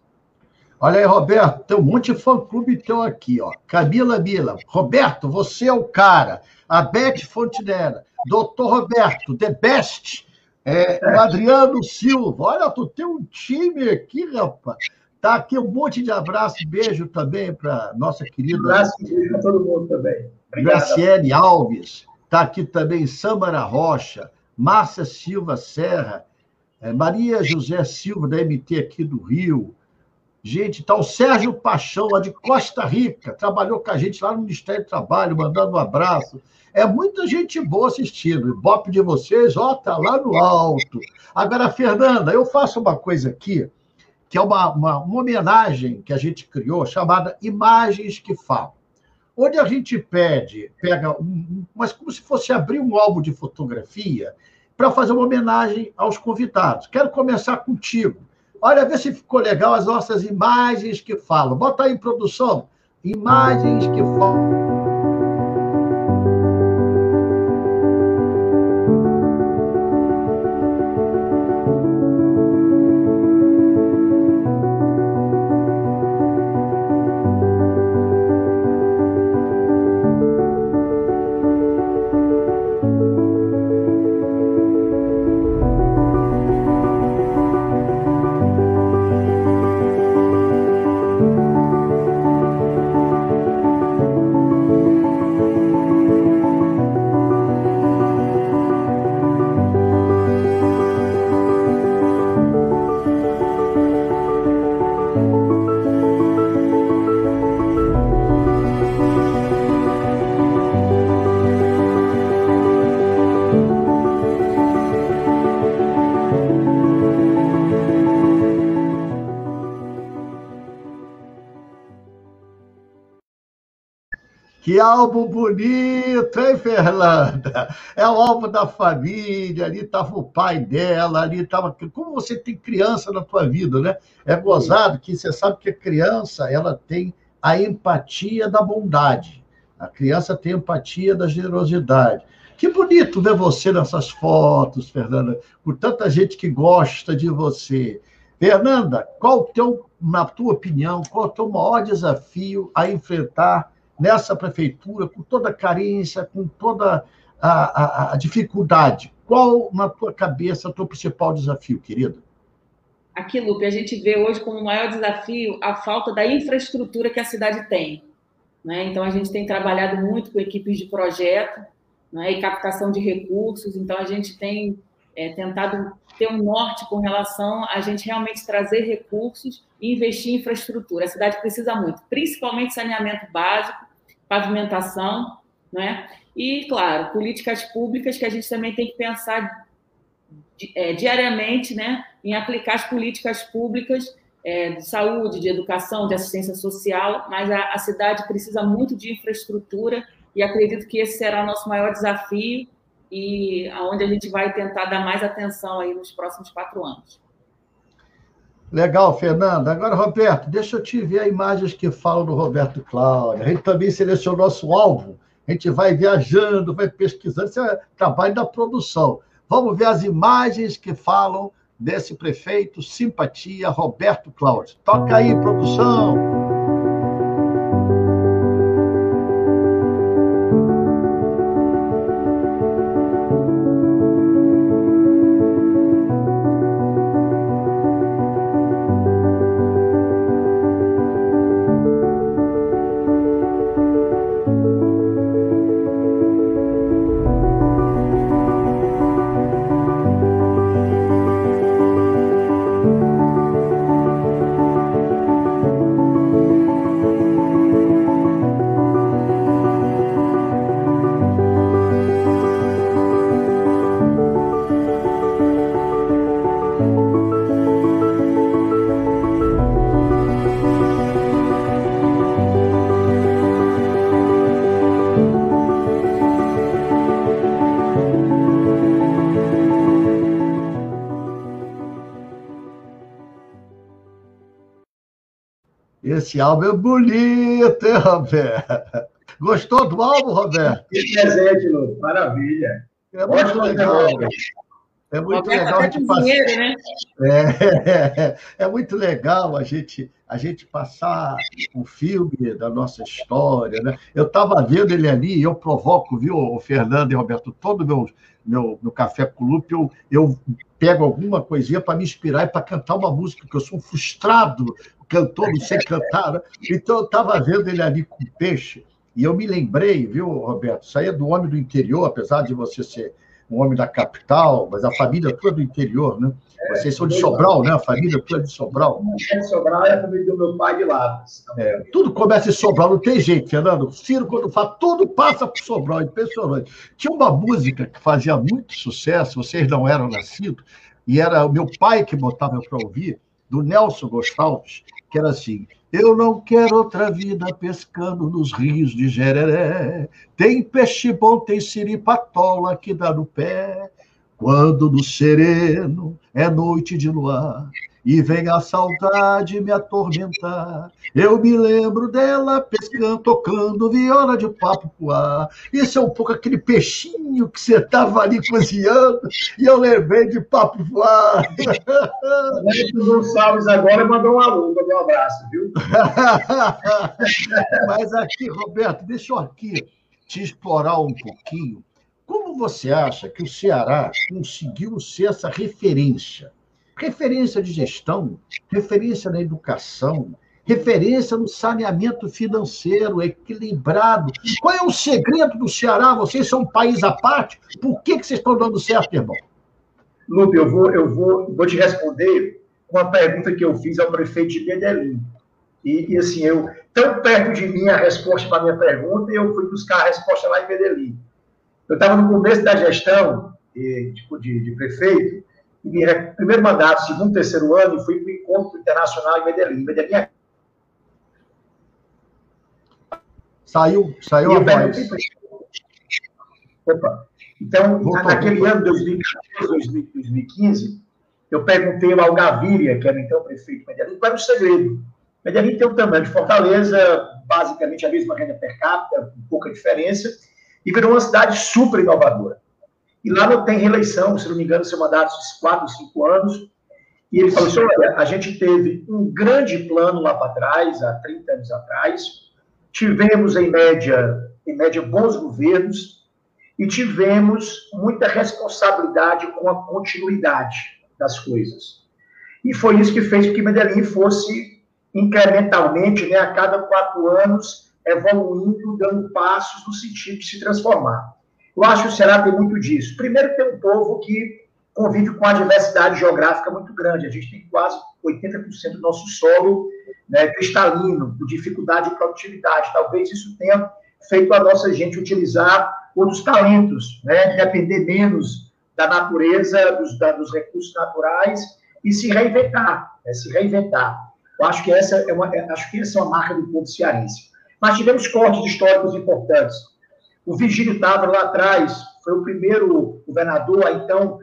Olha aí, Roberto, tem um monte de fã-clube teu aqui, ó. Camila Mila, Roberto, você é o cara. A Beth Fontinella, doutor Roberto, the best. É, é. O Adriano Silva, olha, tu tem um time aqui, rapaz. Tá aqui um monte de abraço e beijo também para nossa querida... Um abraço e beijo para todo mundo também. Graciele Alves, está aqui também Samara Rocha, Márcia Silva Serra, Maria José Silva, da M T aqui do Rio. Gente, está o Sérgio Paixão, lá de Costa Rica, trabalhou com a gente lá no Ministério do Trabalho, mandando um abraço. É muita gente boa assistindo. O Ibope de vocês, ó, está lá no alto. Agora, Fernanda, eu faço uma coisa aqui, que é uma, uma, uma homenagem que a gente criou, chamada Imagens que Falam, onde a gente pede, pega, um, mas como se fosse abrir um álbum de fotografia para fazer uma homenagem aos convidados. Quero começar contigo. Olha, vê se ficou legal as nossas imagens que falam. Bota aí, produção. Imagens que falam. Que álbum bonito, hein, Fernanda? É o álbum da família, ali estava o pai dela, ali estava... Como você tem criança na tua vida, né? É gozado que você sabe que a criança, ela tem a empatia da bondade. A criança tem a empatia da generosidade. Que bonito ver você nessas fotos, Fernanda, por tanta gente que gosta de você. Fernanda, qual o teu, na tua opinião, qual o teu maior desafio a enfrentar nessa prefeitura, com toda a carência, com toda a, a, a dificuldade? Qual, na tua cabeça, o teu principal desafio, querida? Aqui, Lupe, a gente vê hoje como o maior desafio a falta da infraestrutura que a cidade tem, né? Então, a gente tem trabalhado muito com equipes de projeto, né, e captação de recursos. Então, a gente tem é, tentado ter um norte com relação a gente realmente trazer recursos e investir em infraestrutura. A cidade precisa muito, principalmente saneamento básico, pavimentação, né? E, claro, políticas públicas que a gente também tem que pensar é, diariamente, né, em aplicar as políticas públicas é, de saúde, de educação, de assistência social, mas a, a cidade precisa muito de infraestrutura e acredito que esse será o nosso maior desafio e aonde a gente vai tentar dar mais atenção aí nos próximos quatro anos. Legal, Fernanda. Agora, Roberto, deixa eu te ver as imagens que falam do Roberto Cláudio. A gente também selecionou nosso álbum. A gente vai viajando, vai pesquisando. Isso é trabalho da produção. Vamos ver as imagens que falam desse prefeito, simpatia, Roberto Cláudio. Toca aí, produção. Esse álbum é bonito, hein, Roberto? Gostou do álbum, Roberto? Que presente, Lu. Maravilha. É muito Gosto legal. É muito Roberto legal a gente passar. Dinheiro, né? é, é, é muito legal a gente, a gente passar um filme da nossa história, né? Eu estava vendo ele ali, e eu provoco, viu, o Fernando e o Roberto, todo o meu, meu, meu Café com o Lupi, eu, eu pego alguma coisinha para me inspirar e para cantar uma música, porque eu sou um frustrado cantor, não sei cantar, né? Então eu estava vendo ele ali com peixe, E eu me lembrei, viu, Roberto, isso aí é do homem do interior, apesar de você ser um homem da capital, mas a família toda do interior, né? Vocês são de Sobral, né? A família toda de Sobral. Sobral é a família do meu pai de lá. É, tudo começa em Sobral, não tem jeito, Fernando. O Ciro, quando fala, tudo passa por Sobral, impressionante. Tinha uma música que fazia muito sucesso, vocês não eram nascidos, e era o meu pai que botava para ouvir, do Nelson Gonçalves, que era assim... Eu não quero outra vida pescando nos rios de Jereré. Tem peixe bom, tem siripatola que dá no pé. Quando no sereno é noite de luar e vem a saudade me atormentar, eu me lembro dela pescando, tocando viola de papo pro ar. Isso é um pouco aquele peixinho que você estava ali cozinhando e eu lembrei de papo pro ar. O Gonçalves agora mandou um aluno, um abraço, viu? Mas aqui, Roberto, deixa eu aqui te explorar um pouquinho. Como você acha que o Ceará conseguiu ser essa referência? Referência de gestão, referência na educação, referência no saneamento financeiro equilibrado. Qual é o segredo do Ceará? Vocês são um país à parte? Por que, que vocês estão dando certo, irmão? Lupe, eu vou, eu vou, vou te responder com uma pergunta que eu fiz ao prefeito de Medellín. E, e assim, eu, tão perto de mim a resposta para a minha pergunta, eu fui buscar a resposta lá em Medellín. Eu estava no começo da gestão de, de, de prefeito, primeiro mandato, segundo, terceiro ano, e fui para o encontro internacional em Medellín. Medellín... Saiu, saiu a voz. Opa. Então, voltou, naquele voltou. ano, dois mil e quatorze, dois mil e quinze, eu perguntei ao Gaviria, que era então prefeito de Medellín, qual era o segredo. Medellín tem o tamanho de Fortaleza, basicamente a mesma renda per capita, com pouca diferença, e virou uma cidade super inovadora. E lá não tem reeleição, se não me engano, seu mandato de quatro, cinco anos. E ele falou assim, olha, a gente teve um grande plano lá para trás, há trinta anos atrás, tivemos, em média, em média, bons governos, e tivemos muita responsabilidade com a continuidade das coisas. E foi isso que fez com que Medellín fosse, incrementalmente, né, a cada quatro anos, evoluindo, dando passos no sentido de se transformar. Eu acho que o Ceará tem muito disso. Primeiro, tem um povo que convive com a diversidade geográfica muito grande. A gente tem quase oitenta por cento do nosso solo, né, cristalino, com dificuldade de produtividade. Talvez isso tenha feito a nossa gente utilizar outros talentos, né, depender menos da natureza, dos, da, dos recursos naturais e se reinventar. Né, se reinventar. Eu acho que, essa é uma, acho que essa é uma marca do povo cearense. Mas tivemos cortes históricos importantes. O Virgílio Távora, lá atrás, foi o primeiro governador, então,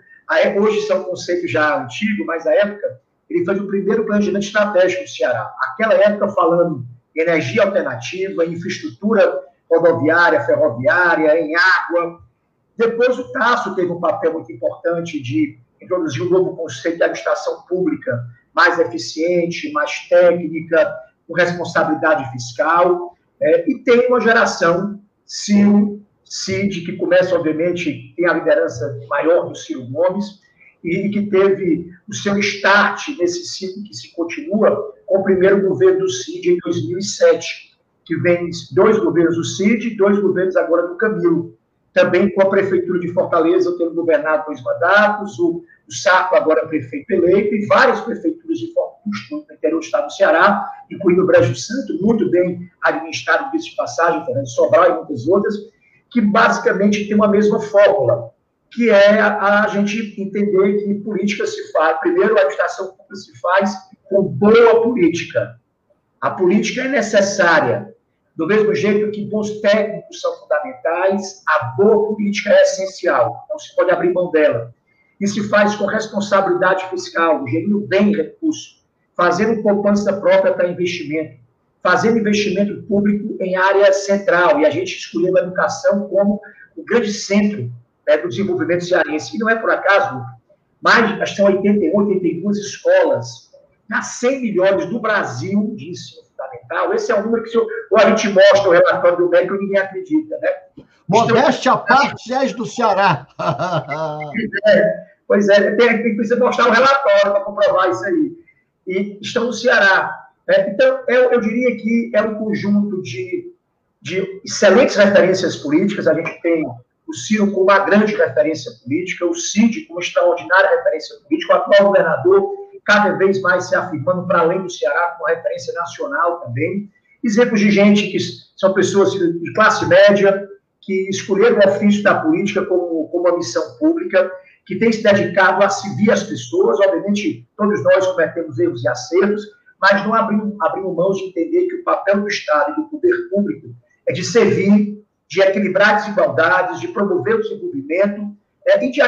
hoje isso é um conceito já antigo, mas na época, ele foi o primeiro planejamento estratégico do Ceará. Aquela época, falando em energia alternativa, em infraestrutura rodoviária, ferroviária, em água. Depois, o Tasso teve um papel muito importante de introduzir um novo conceito de administração pública mais eficiente, mais técnica, com responsabilidade fiscal. É, e tem uma geração... Ciro, C I D, que começa, obviamente, tem a liderança maior do Ciro Gomes, e que teve o seu start nesse ciclo que se continua com o primeiro governo do C I D em dois mil e sete, que vem dois governos do C I D e dois governos agora do Camilo. Também com a Prefeitura de Fortaleza, tendo governado dois mandatos, o, o Sarco agora prefeito eleito, e várias prefeituras de Fortaleza, no interior do estado do Ceará, incluindo o Brejo Santo, muito bem administrado, vice de passagem, Fernando Sobral e muitas outras, que basicamente tem uma mesma fórmula, que é a, a gente entender que política se faz, primeiro a administração pública se faz com boa política. A política é necessária. Do mesmo jeito que bons técnicos são fundamentais, a boa política é essencial, não se pode abrir mão dela. E se faz com responsabilidade fiscal, gerindo bem recursos, fazendo poupança própria para investimento, fazendo investimento público em área central, e a gente escolheu a educação como o grande centro, né, do desenvolvimento cearense. E não é por acaso, mas são oitenta e um, oitenta e duas escolas, nas cem melhores do Brasil de ensino. Esse é o número que ou a gente mostra o relatório do médico e ninguém acredita, né? Modéstia à parte, Sérgio do Ceará. É, pois é, tem que precisa mostrar o relatório para comprovar isso aí. E estão no Ceará. Né? Então, eu, eu diria que é um conjunto de de excelentes referências políticas. A gente tem o Ciro com uma grande referência política, o C I D com uma extraordinária referência política, o atual governador cada vez mais se afirmando para além do Ceará com referência nacional também. Exemplos de gente que são pessoas de classe média, que escolheram o ofício da política como, como uma missão pública, que tem se dedicado a servir as pessoas. Obviamente, todos nós cometemos erros e acertos, mas não abrimos, abrimos mãos de entender que o papel do Estado e do poder público é de servir, de equilibrar desigualdades, de promover o desenvolvimento, né, e de,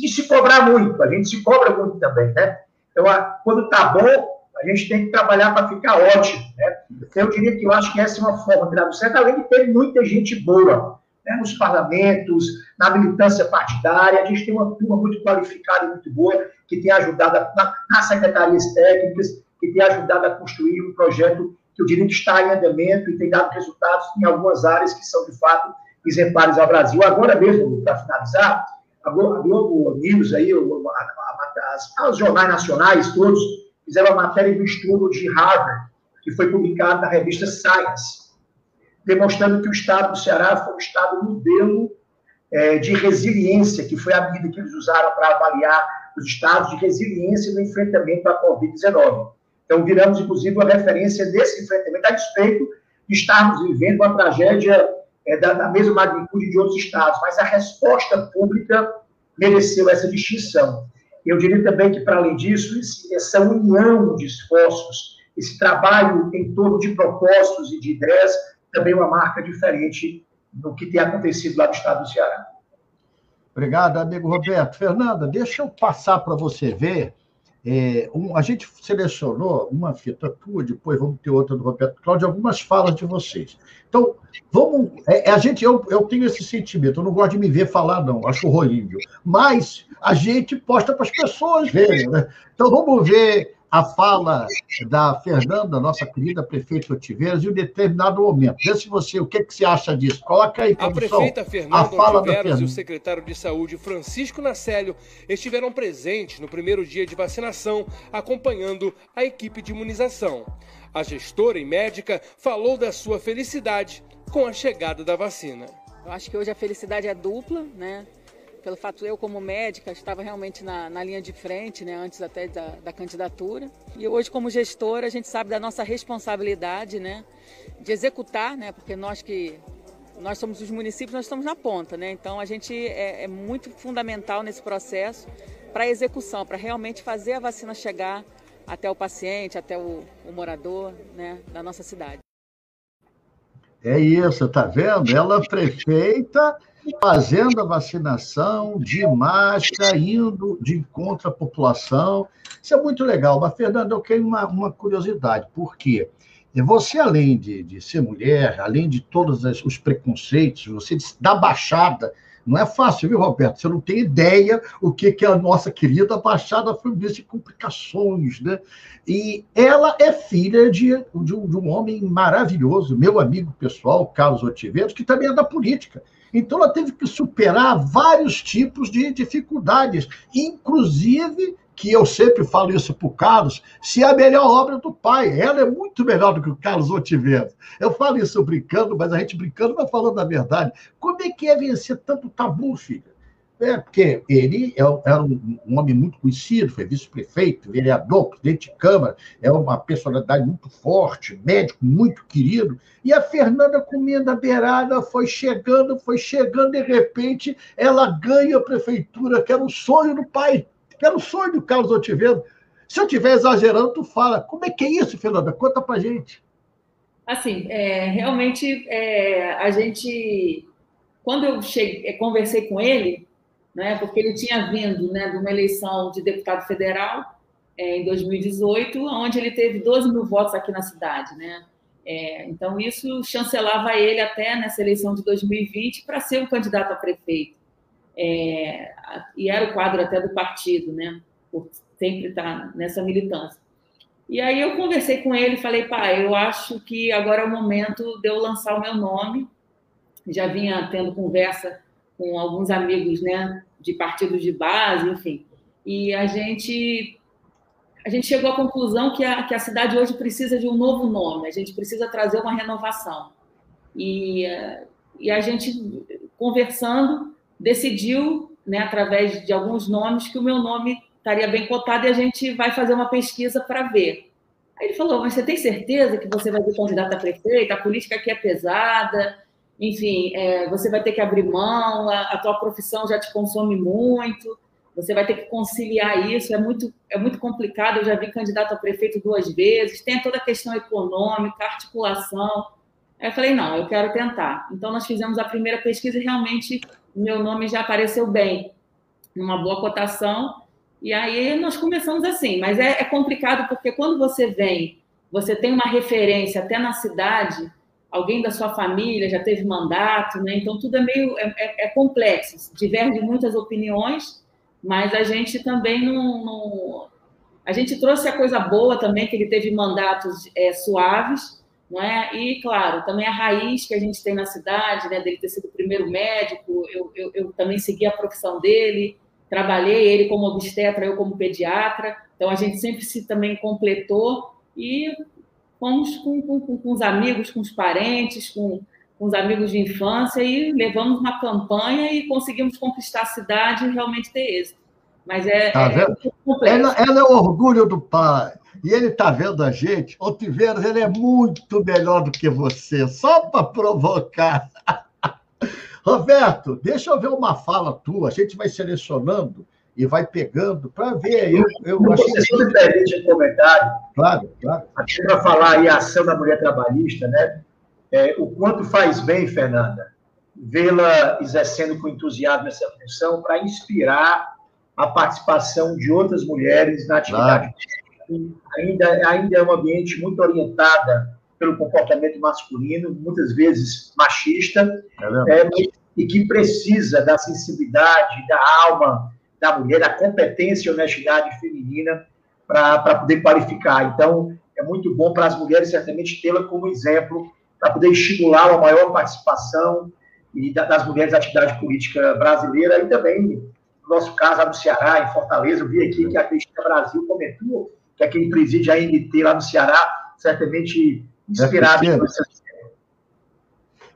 de se cobrar muito. A gente se cobra muito também, né? Então, quando está bom, a gente tem que trabalhar para ficar ótimo, né? Então, eu diria que eu acho que essa é uma forma de dar certo, além de ter muita gente boa, né, nos parlamentos, na militância partidária. A gente tem uma turma muito qualificada e muito boa, que tem ajudado a, na, nas secretarias técnicas, que tem ajudado a construir um projeto que eu diria que está em andamento e tem dado resultados em algumas áreas que são, de fato, exemplares ao Brasil. Agora mesmo, para finalizar, a Globo News, aí, os jornais nacionais todos fizeram uma matéria de um estudo de Harvard, que foi publicada na revista Science, demonstrando que o Estado do Ceará foi um Estado modelo é, de resiliência, que foi a medida que eles usaram para avaliar os estados de resiliência no enfrentamento à covid dezenove. Então, viramos, inclusive, uma referência desse enfrentamento, a despeito de estarmos vivendo uma tragédia é, da, da mesma magnitude de outros estados, mas a resposta pública mereceu essa distinção. Eu diria também que, para além disso, essa união de esforços, esse trabalho em torno de propósitos e de ideias, também é uma marca diferente do que tem acontecido lá no estado do Ceará. Obrigado, amigo Roberto. Fernanda, deixa eu passar para você ver. É, um, a gente selecionou uma fita tua, depois vamos ter outra do Roberto Cláudio, algumas falas de vocês. Então, vamos. É, a gente, eu, eu tenho esse sentimento, eu não gosto de me ver falar, não, acho horrível. Mas a gente posta para as pessoas verem, né? Então, vamos ver a fala da Fernanda, nossa querida prefeita Ontiveros, em um determinado momento. Vê se você, o que, que você acha disso? Coloca aí, produção. A prefeita Fernanda Ontiveros e o secretário de Saúde, Francisco Nacélio, estiveram presentes no primeiro dia de vacinação, acompanhando a equipe de imunização. A gestora e médica falou da sua felicidade com a chegada da vacina. Eu acho que hoje a felicidade é dupla, né? Pelo fato, eu como médica estava realmente na, na linha de frente, né, antes até da, da candidatura. E hoje, como gestora, a gente sabe da nossa responsabilidade, né, de executar, né, porque nós que nós somos os municípios, nós estamos na ponta, né. Então a gente é, é muito fundamental nesse processo para a execução, para realmente fazer a vacina chegar até o paciente, até o, o morador, né, da nossa cidade. É isso, tá vendo? Ela é prefeita, fazendo a vacinação de máscara, indo de encontro à população. Isso é muito legal. Mas, Fernanda, eu tenho uma, uma curiosidade. Por quê? Você, além de, de ser mulher, além de todos as, os preconceitos, você da Baixada, não é fácil, viu, Roberto? Você não tem ideia o que, que é a nossa querida Baixada Fluminense, complicações, né? E ela é filha de, de, um, de um homem maravilhoso, meu amigo pessoal, Carlos Ontiveros, que também é da política. Então, ela teve que superar vários tipos de dificuldades, inclusive, que eu sempre falo isso para o Carlos, se é a melhor obra do pai. Ela é muito melhor do que o Carlos Ontiveros. Eu falo isso brincando, mas a gente brincando, mas falando a verdade. Como é que é vencer tanto tabu, filha? É, porque ele era um homem muito conhecido, foi vice-prefeito, vereador, presidente de Câmara, é uma personalidade muito forte, médico muito querido, e a Fernanda comendo a beirada, foi chegando, foi chegando, de repente ela ganha a prefeitura, que era o sonho do pai, que era o sonho do Carlos Ontiveros. Se eu estiver exagerando, tu fala. Como é que é isso, Fernanda? Conta pra gente. Assim, é, realmente, é, a gente... Quando eu cheguei, conversei com ele... Né, porque ele tinha vindo, né, de uma eleição de deputado federal é, em dois mil e dezoito, onde ele teve doze mil votos aqui na cidade, né? É, então, isso chancelava ele até nessa eleição de dois mil e vinte para ser um candidato a prefeito. É, e era o quadro até do partido, né, por sempre estar nessa militância. E aí eu conversei com ele e falei, pai, eu acho que agora é o momento de eu lançar o meu nome. Já vinha tendo conversa com alguns amigos, né, de partidos de base, enfim. E a gente, a gente chegou à conclusão que a, que a cidade hoje precisa de um novo nome, a gente precisa trazer uma renovação. E, e a gente, conversando, decidiu, né, através de alguns nomes, que o meu nome estaria bem cotado e a gente vai fazer uma pesquisa para ver. Aí ele falou, mas você tem certeza que você vai ser candidata a prefeita? A política aqui é pesada, enfim, é, você vai ter que abrir mão, a, a tua profissão já te consome muito, você vai ter que conciliar isso, é muito, é muito complicado, eu já vi candidato a prefeito duas vezes, tem toda a questão econômica, articulação. Aí eu falei, não, eu quero tentar. Então, nós fizemos a primeira pesquisa e realmente meu nome já apareceu bem, numa boa cotação. E aí nós começamos assim, mas é, é complicado porque quando você vem, você tem uma referência até na cidade, alguém da sua família já teve mandato, né? Então tudo é meio é, é, é complexo, divergem muitas opiniões, mas a gente também não, não... A gente trouxe a coisa boa também, que ele teve mandatos é, suaves, não é? E, claro, também a raiz que a gente tem na cidade, né? Dele ter sido o primeiro médico, eu, eu, eu também segui a profissão dele, trabalhei ele como obstetra, eu como pediatra, então a gente sempre se também completou e fomos com, com, com os amigos, com os parentes, com, com os amigos de infância e levamos uma campanha e conseguimos conquistar a cidade e realmente ter êxito. Mas é, tá é complexo. Ela, ela é o orgulho do pai e ele está vendo a gente. Ontiveros, ele é muito melhor do que você, só para provocar. Roberto, deixa eu ver uma fala tua, a gente vai selecionando e vai pegando para ver. Eu, eu você achei... só me permite um comentário. Claro, claro. Aqui para falar aí a ação da mulher trabalhista, né? É, o quanto faz bem, Fernanda, vê-la exercendo com entusiasmo essa função para inspirar a participação de outras mulheres na atividade. Claro. Ainda, ainda é um ambiente muito orientada pelo comportamento masculino, muitas vezes machista, é, e que precisa da sensibilidade, da alma da mulher, da competência e honestidade feminina para poder qualificar. Então, é muito bom para as mulheres, certamente, tê-la como exemplo para poder estimular uma maior participação e da, das mulheres na atividade política brasileira e também, no nosso caso, no Ceará, em Fortaleza. Eu vi aqui que a Cristina Brasil comentou que aquele preside a M T lá no Ceará, certamente... inspirado.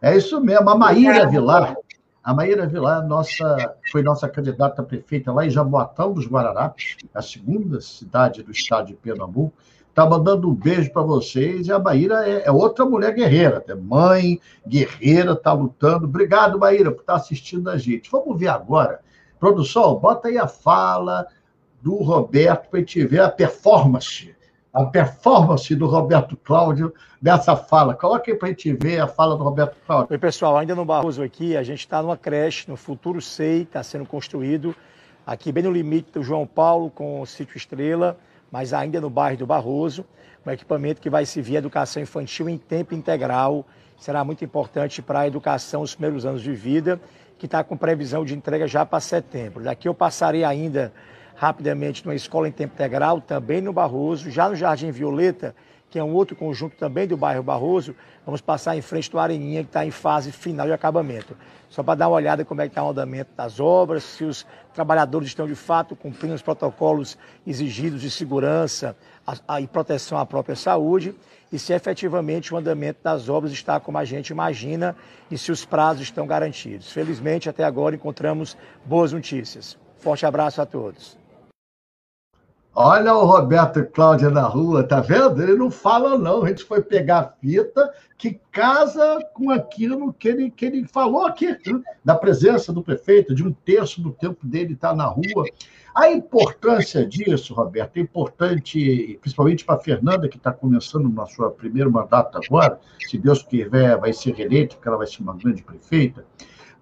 É isso mesmo. A Maíra Vilar, a Maíra Vilar nossa, foi nossa candidata a prefeita lá em Jaboatão dos Guararapes, a segunda cidade do estado de Pernambuco. Está mandando um beijo para vocês. E a Maíra é, é outra mulher guerreira, é mãe, guerreira, está lutando. Obrigado, Maíra, por estar assistindo a gente. Vamos ver agora. Produção, bota aí a fala do Roberto para a gente ver a performance. A performance do Roberto Cláudio dessa fala. Coloca aí para a gente ver a fala do Roberto Cláudio. Oi, pessoal. Ainda no Barroso aqui, a gente está numa creche, no Futuro Sei, está sendo construído, aqui bem no limite do João Paulo com o Sítio Estrela, mas ainda no bairro do Barroso, um equipamento que vai servir à educação infantil em tempo integral. Será muito importante para a educação nos primeiros anos de vida, que está com previsão de entrega já para setembro. Daqui eu passarei ainda... rapidamente numa escola em tempo integral, também no Barroso, já no Jardim Violeta, que é um outro conjunto também do bairro Barroso, vamos passar em frente do Areninha, que está em fase final de acabamento. Só para dar uma olhada como é que está o andamento das obras, se os trabalhadores estão de fato cumprindo os protocolos exigidos de segurança e proteção à própria saúde, e se efetivamente o andamento das obras está como a gente imagina e se os prazos estão garantidos. Felizmente, até agora, encontramos boas notícias. Forte abraço a todos. Olha o Roberto Cláudio na rua, tá vendo? Ele não fala, não. A gente foi pegar a fita que casa com aquilo que ele, que ele falou aqui, da presença do prefeito, de um terço do tempo dele estar na rua. A importância disso, Roberto, é importante, principalmente para a Fernanda, que está começando na sua primeiro mandato agora, se Deus quiser, vai ser reeleita, porque ela vai ser uma grande prefeita.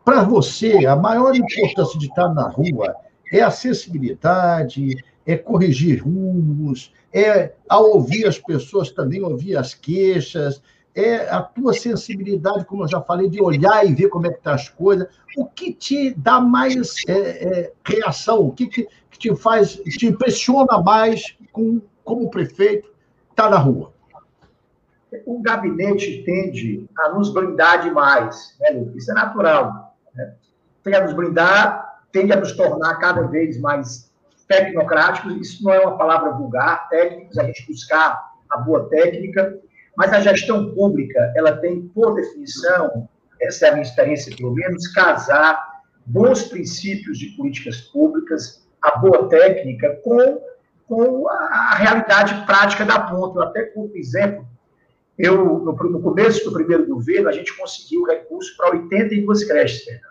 Para você, a maior importância de estar na rua é acessibilidade, é corrigir rumos, é ao ouvir as pessoas também, ouvir as queixas, é a tua sensibilidade, como eu já falei, de olhar e ver como é que estão as coisas. O que te dá mais é, é, reação? O que te, que te faz, te impressiona mais com, como prefeito estar na rua? O gabinete tende a nos blindar demais, né, Lupe? Isso é natural. Né? Tende a nos blindar, tende a nos tornar cada vez mais tecnocráticos, isso não é uma palavra vulgar, técnicos, a gente buscar a boa técnica, Mas a gestão pública, ela tem, por definição, essa é a minha experiência, pelo menos, casar bons princípios de políticas públicas, a boa técnica, com, com a realidade prática da ponta. Eu até, por exemplo, eu, no, no começo do primeiro governo, a gente conseguiu recurso para oitenta e duas creches, Fernanda.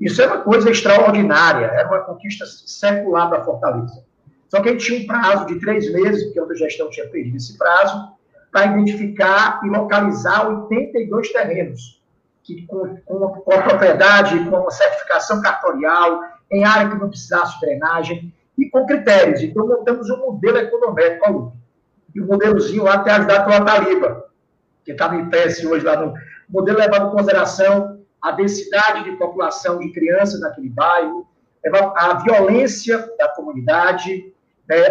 Isso é uma coisa extraordinária, era uma conquista secular da Fortaleza. Só que a gente tinha um prazo de três meses, porque a outra gestão tinha perdido esse prazo, para identificar e localizar oitenta e dois terrenos, que, com, com, com a propriedade, com uma certificação cartorial, em área que não precisasse drenagem, e com critérios. Então, montamos um modelo econômico, e um modelozinho lá até ajudar pela Taliba, que está no I P E S hoje lá no... O modelo levando em consideração a densidade de população de crianças naquele bairro, a violência da comunidade,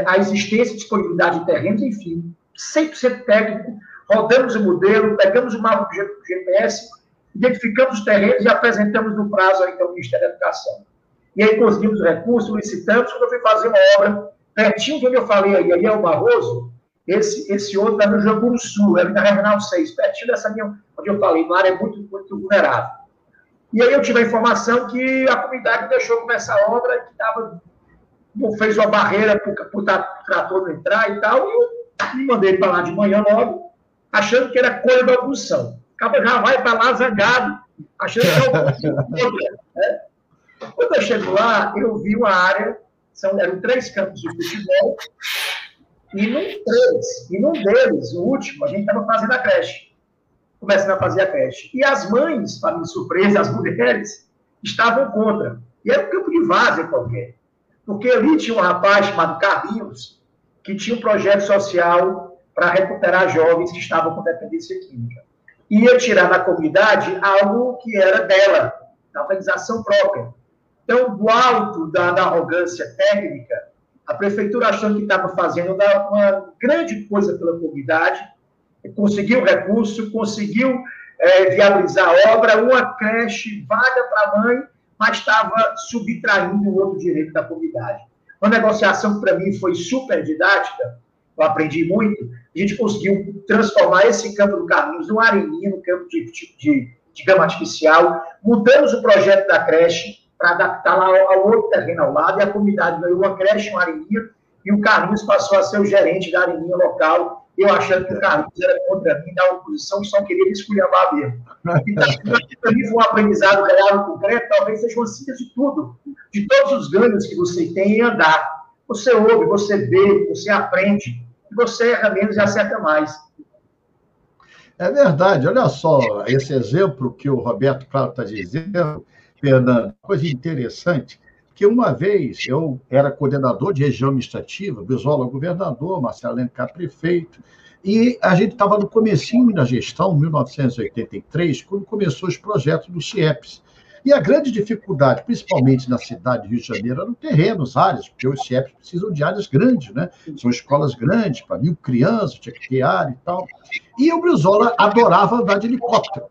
a existência e disponibilidade de terrenos, enfim, cem por cento técnico, rodamos o modelo, pegamos o mapa do G P S, identificamos os terrenos e apresentamos no prazo aí, então, ao Ministério da Educação. E aí conseguimos o recurso, licitamos, quando eu fui fazer uma obra, pertinho de onde eu falei aí, aí é o Barroso, esse, esse outro está no Janguru Sul, é na Regional seis, pertinho dessa minha, onde eu falei, uma área muito, muito vulnerável. E aí eu tive a informação que a comunidade deixou começar a obra, que tava, fez uma barreira para o trator não entrar e tal, e eu me mandei para lá de manhã logo, achando que era coisa da oposição. Acaba já vai para lá zangado, achando que é oposição. Né? Quando eu chego lá, eu vi uma área, são, eram três campos de futebol, e num, três, e num deles, o último, a gente estava fazendo a creche. Começando a fazer a creche. E as mães, para minha surpresa, as mulheres, estavam contra. E era um campo de várzea qualquer. Porque ali tinha um rapaz chamado Carlinhos, que tinha um projeto social para recuperar jovens que estavam com dependência química. E ia tirar da comunidade algo que era dela, da organização própria. Então, do alto da, da arrogância técnica, a prefeitura achando que estava fazendo uma, uma grande coisa pela comunidade, conseguiu recurso, conseguiu é, viabilizar a obra, uma creche vaga para a mãe, mas estava subtraindo o outro direito da comunidade. Uma negociação que, para mim, foi super didática, eu aprendi muito, a gente conseguiu transformar esse campo do Carlinhos numa areninha, no campo de, de, de, de grama artificial, mudamos o projeto da creche para adaptar lá ao outro terreno ao lado, e a comunidade ganhou uma creche, uma areninha, e o Carlinhos passou a ser o gerente da areninha local, eu achando que o Carlinhos era contra mim, da oposição, só queria esculhambar mesmo. Então, para mim foi um aprendizado real e concreto, talvez seja uma síntese de tudo, de todos os ganhos que você tem em andar. Você ouve, você vê, você aprende, você erra menos e acerta mais. É verdade, olha só, esse exemplo que o Roberto Cláudio está dizendo, Fernando, coisa interessante, que uma vez eu era coordenador de região administrativa, Brizola governador, Marcelo Gonçalves prefeito, e a gente estava no comecinho da gestão, mil novecentos e oitenta e três, quando começou os projetos do CIEPS. E a grande dificuldade, principalmente na cidade de Rio de Janeiro, eram terrenos, áreas, porque os CIEPs precisam de áreas grandes, né? São escolas grandes, para mil crianças, tinha que ter área e tal. E o Brizola adorava andar de helicóptero.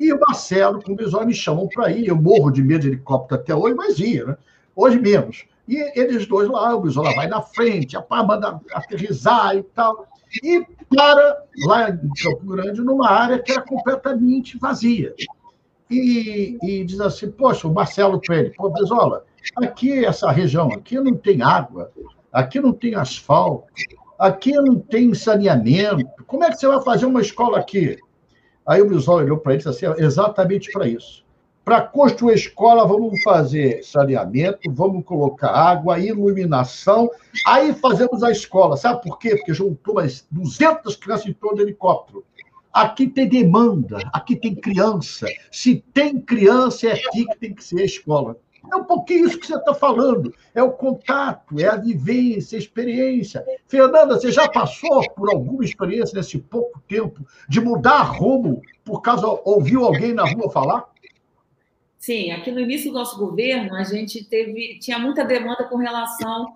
E o Marcelo com o Brizola me chamam para ir, eu morro de medo de helicóptero até hoje, mas ia, né? Hoje menos. E eles dois lá, o Brizola vai na frente, a pá manda aterrissar e tal, e para lá em Campo Grande, numa área que era completamente vazia. E, e diz assim, poxa, o Marcelo para ele, pô, Brizola, aqui, essa região, aqui não tem água, aqui não tem asfalto, aqui não tem saneamento, como é que você vai fazer uma escola aqui? Aí o Brizola olhou para ele e disse assim, exatamente para isso. Para construir a escola, vamos fazer saneamento, vamos colocar água, iluminação, aí fazemos a escola. Sabe por quê? Porque juntou as duzentas crianças em torno do helicóptero. Aqui tem demanda, aqui tem criança. Se tem criança, é aqui que tem que ser a escola. É um pouquinho isso que você está falando. É o contato, é a vivência, a experiência. Fernanda, você já passou por alguma experiência nesse pouco tempo de mudar rumo por causa ouviu alguém na rua falar? Sim, aqui no início do nosso governo, a gente teve, tinha muita demanda com relação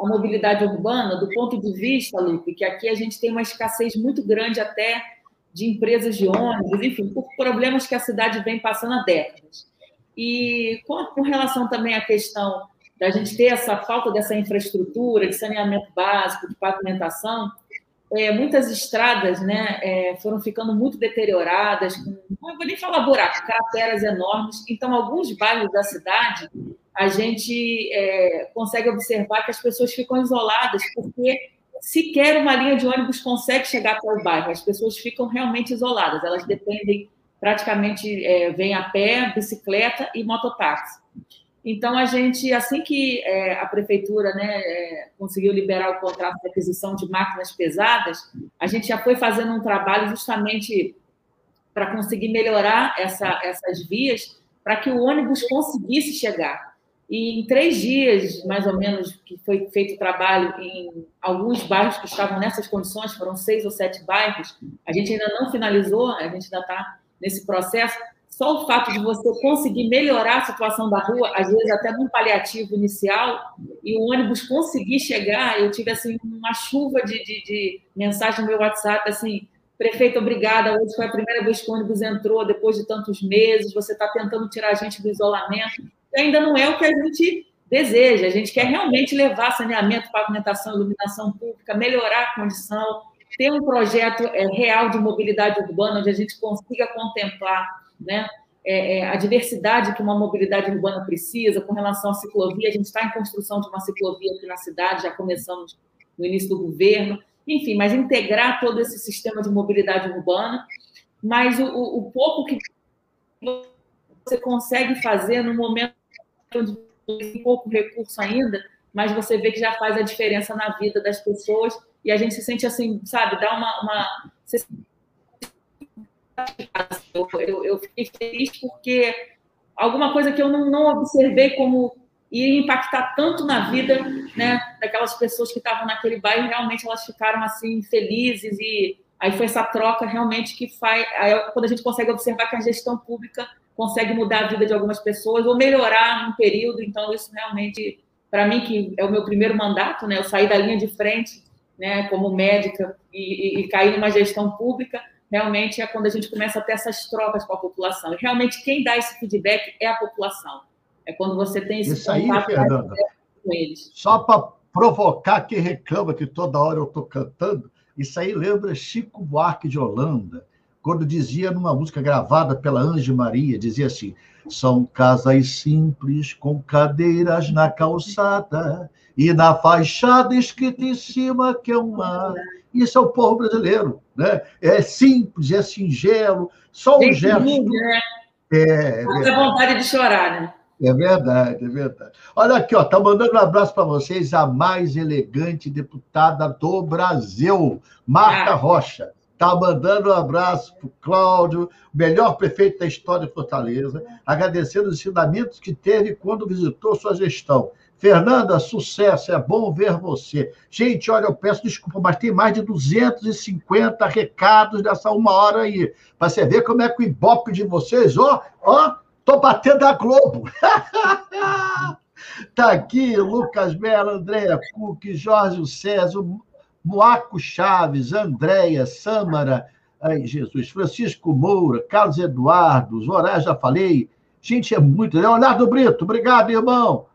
à mobilidade urbana, do ponto de vista, Lupe, que aqui a gente tem uma escassez muito grande até de empresas de ônibus, enfim, por problemas que a cidade vem passando há décadas. E com, com relação também à questão da gente ter essa falta dessa infraestrutura, de saneamento básico, de pavimentação, é, muitas estradas, né, é, foram ficando muito deterioradas, com, não vou nem falar buraco, crateras enormes. Então, alguns bairros da cidade, a gente é, consegue observar que as pessoas ficam isoladas, porque sequer uma linha de ônibus consegue chegar até o bairro. As pessoas ficam realmente isoladas, elas dependem, praticamente é, vêm a pé, bicicleta e mototáxi. Então, a gente, assim que é, a prefeitura, né, é, conseguiu liberar o contrato de aquisição de máquinas pesadas, a gente já foi fazendo um trabalho justamente para conseguir melhorar essa, essas vias, para que o ônibus conseguisse chegar. E em três dias, mais ou menos, que foi feito o trabalho em alguns bairros que estavam nessas condições, foram seis ou sete bairros, a gente ainda não finalizou, a gente ainda está nesse processo. Só o fato de você conseguir melhorar a situação da rua, às vezes até num paliativo inicial, e o ônibus conseguir chegar, eu tive assim, uma chuva de, de, de mensagem no meu WhatsApp, assim, prefeito, obrigada, hoje foi a primeira vez que o ônibus entrou, depois de tantos meses, você está tentando tirar a gente do isolamento, e ainda não é o que a gente deseja, a gente quer realmente levar saneamento, pavimentação, iluminação pública, melhorar a condição, ter um projeto é, real de mobilidade urbana, onde a gente consiga contemplar, né? É, é, a diversidade que uma mobilidade urbana precisa, com relação à ciclovia, a gente está em construção de uma ciclovia aqui na cidade, já começamos no início do governo, enfim, mas integrar todo esse sistema de mobilidade urbana, mas o, o, o pouco que você consegue fazer no momento onde tem pouco recurso ainda, mas você vê que já faz a diferença na vida das pessoas, e a gente se sente assim, sabe, dá uma... uma... Eu, eu, eu fiquei feliz porque alguma coisa que eu não, não observei como ia impactar tanto na vida, né, daquelas pessoas que estavam naquele bairro, realmente elas ficaram assim felizes, e aí foi essa troca realmente que faz, aí, quando a gente consegue observar que a gestão pública consegue mudar a vida de algumas pessoas ou melhorar num período. Então isso realmente, para mim, que é o meu primeiro mandato, né, eu saí da linha de frente, né, como médica e, e, e caí numa gestão pública, realmente é quando a gente começa a ter essas trocas com a população. E realmente quem dá esse feedback é a população. É quando você tem esse isso contato aí, Fernanda, com eles. Só para provocar quem reclama que toda hora eu estou cantando, isso aí lembra Chico Buarque de Holanda, quando dizia numa música gravada pela Anja Maria, dizia assim, são casas simples com cadeiras na calçada e na fachada escrita em cima que é um mar. Isso é o povo brasileiro, né? É simples, é singelo, só um gesto. Lindo, né? É, faz a vontade de chorar, né? É verdade, é verdade. Olha aqui, ó, tá mandando um abraço para vocês a mais elegante deputada do Brasil, Marta ah. Rocha. Tá mandando um abraço para o Cláudio, melhor prefeito da história de Fortaleza, agradecendo os ensinamentos que teve quando visitou sua gestão. Fernanda, sucesso, é bom ver você. Gente, olha, eu peço desculpa, mas tem mais de duzentos e cinquenta recados nessa uma hora aí, para você ver como é que o Ibope de vocês, ó, ó, tô batendo a Globo. Tá aqui Lucas Mello, Andréa Cook, Jorge César, Moaco Chaves, Andréia, Sâmara, ai, Jesus, Francisco Moura, Carlos Eduardo, Zoraia, já falei. Gente, é muito... Leonardo Brito, obrigado, irmão.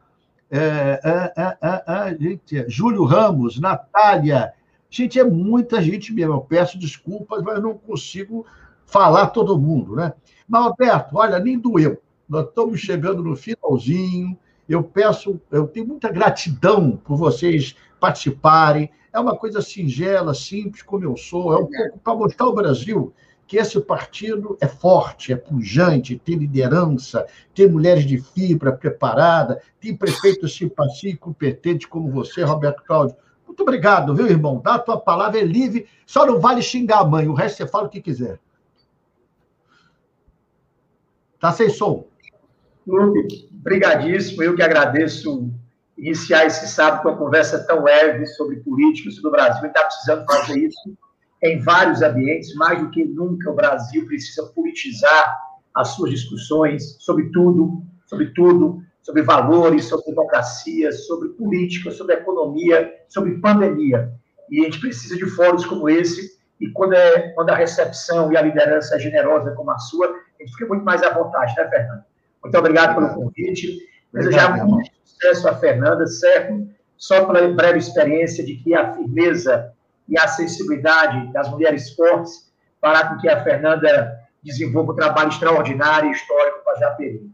É, é, é, é, é, gente, é. Júlio Ramos, Natália. Gente, é muita gente mesmo. Eu peço desculpas, mas não consigo falar todo mundo, né? Mas, Alberto, olha, nem doeu. Nós estamos chegando no finalzinho. Eu peço... Eu tenho muita gratidão por vocês participarem. É uma coisa singela, simples, como eu sou. É um pouco para mostrar ao Brasil que esse partido é forte, é pujante, tem liderança, tem mulheres de fibra preparada, tem prefeito simpatia e competente como você, Roberto Cláudio. Muito obrigado, viu, irmão? Dá a tua palavra, é livre. Só não vale xingar a mãe, o resto você fala o que quiser. Tá sem som. Lupe, brigadíssimo. Eu que agradeço... iniciar esse sábado com uma conversa tão leve sobre políticos do Brasil. A gente está precisando fazer isso em vários ambientes. Mais do que nunca, o Brasil precisa politizar as suas discussões sobre tudo, sobre tudo, sobre valores, sobre democracia, sobre política, sobre economia, sobre pandemia. E a gente precisa de fóruns como esse. E quando, é, quando a recepção e a liderança é generosa como a sua, a gente fica muito mais à vontade, né, Fernando? Muito obrigado pelo convite. Desejar muito sucesso a Fernanda, certo? Só pela breve experiência de que a firmeza e a sensibilidade das mulheres fortes para que a Fernanda desenvolva um trabalho extraordinário e histórico para a Japeri.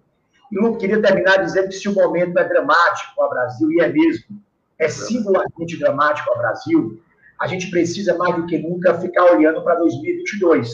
E eu queria terminar dizendo que se o momento é dramático ao Brasil, e é mesmo, é singularmente dramático ao Brasil, a gente precisa, mais do que nunca, ficar olhando para dois mil e vinte e dois.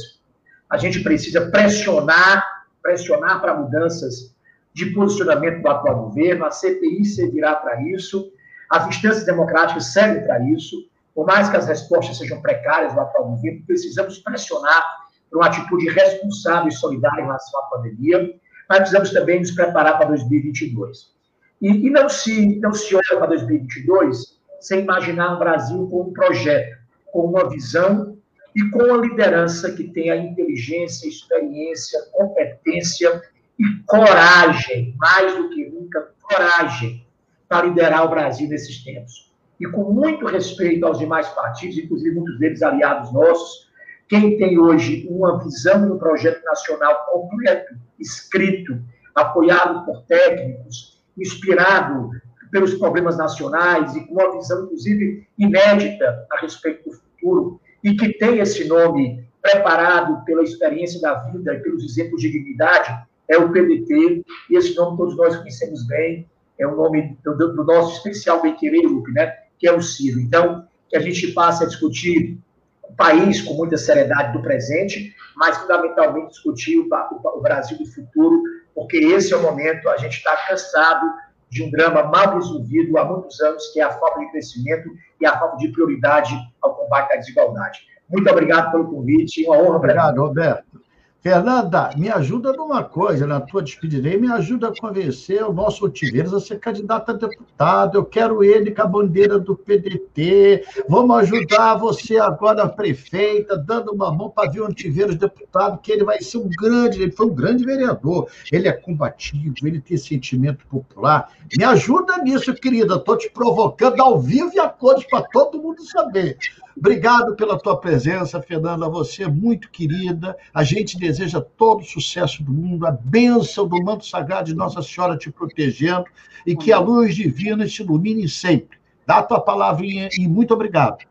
A gente precisa pressionar, pressionar para mudanças de posicionamento do atual governo, a C P I servirá para isso, as instâncias democráticas servem para isso, por mais que as respostas sejam precárias do atual governo, precisamos pressionar para uma atitude responsável e solidária em relação à pandemia, mas precisamos também nos preparar para dois mil e vinte e dois. E, e não, se, não se olha para dois mil e vinte e dois sem imaginar o Brasil como um projeto, com uma visão e com uma liderança que tenha inteligência, experiência, competência e coragem, mais do que nunca, coragem para liderar o Brasil nesses tempos. E com muito respeito aos demais partidos, inclusive muitos deles aliados nossos, quem tem hoje uma visão de um projeto nacional completo, escrito, apoiado por técnicos, inspirado pelos problemas nacionais e com uma visão, inclusive, inédita a respeito do futuro, e que tem esse nome preparado pela experiência da vida e pelos exemplos de dignidade, é o P D T, e esse nome todos nós conhecemos bem, é o nome do, do nosso especial bem-querer, né? Que é o Ciro. Então, que a gente passe a discutir o país com muita seriedade do presente, mas, fundamentalmente, discutir o, o, o Brasil do futuro, porque esse é o momento, a gente está cansado de um drama mal resolvido há muitos anos, que é a falta de crescimento e a falta de prioridade ao combate à desigualdade. Muito obrigado pelo convite, uma honra. Obrigado, Roberto. Fernanda, me ajuda numa coisa, na tua despedida, me ajuda a convencer o nosso Ontiveros a ser candidato a deputado, eu quero ele com a bandeira do P D T, vamos ajudar você agora, prefeita, dando uma mão para ver o Ontiveros deputado, que ele vai ser um grande, ele foi um grande vereador, ele é combativo, ele tem sentimento popular, me ajuda nisso, querida, estou te provocando ao vivo e a cores para todo mundo saber. Obrigado pela tua presença, Fernanda, você é muito querida, a gente deseja todo o sucesso do mundo, a bênção do manto sagrado de Nossa Senhora te protegendo e que a luz divina te ilumine sempre. Dá a tua palavrinha e muito obrigado.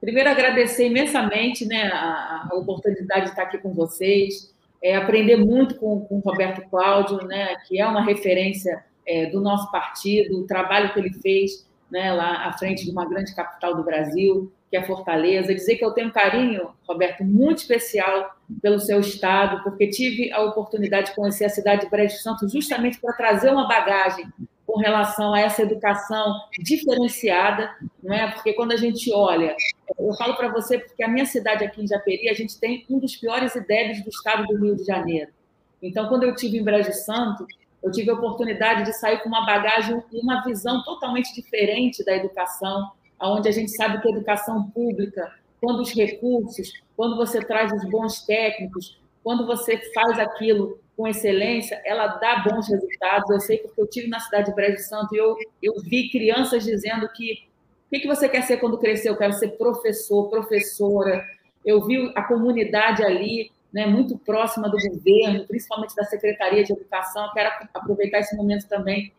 Primeiro, agradecer imensamente, né, a, a oportunidade de estar aqui com vocês, é, aprender muito com, com o Roberto Cláudio, né, que é uma referência é, do nosso partido, o trabalho que ele fez, né, lá à frente de uma grande capital do Brasil, que é Fortaleza, dizer que eu tenho um carinho, Roberto, muito especial pelo seu estado, porque tive a oportunidade de conhecer a cidade de Brejo Santo justamente para trazer uma bagagem com relação a essa educação diferenciada, não é? Porque quando a gente olha, eu falo para você, porque a minha cidade aqui em Japeri, a gente tem um dos piores I D E Bs do estado do Rio de Janeiro. Então, quando eu estive em Brejo Santo, eu tive a oportunidade de sair com uma bagagem e uma visão totalmente diferente da educação, onde a gente sabe que a educação pública, quando os recursos, quando você traz os bons técnicos, quando você faz aquilo com excelência, ela dá bons resultados. Eu sei porque eu estive na cidade de Brejo Santo e eu, eu vi crianças dizendo que o que, que você quer ser quando crescer? Eu quero ser professor, professora. Eu vi a comunidade ali, né, muito próxima do governo, principalmente da Secretaria de Educação. Eu quero aproveitar esse momento também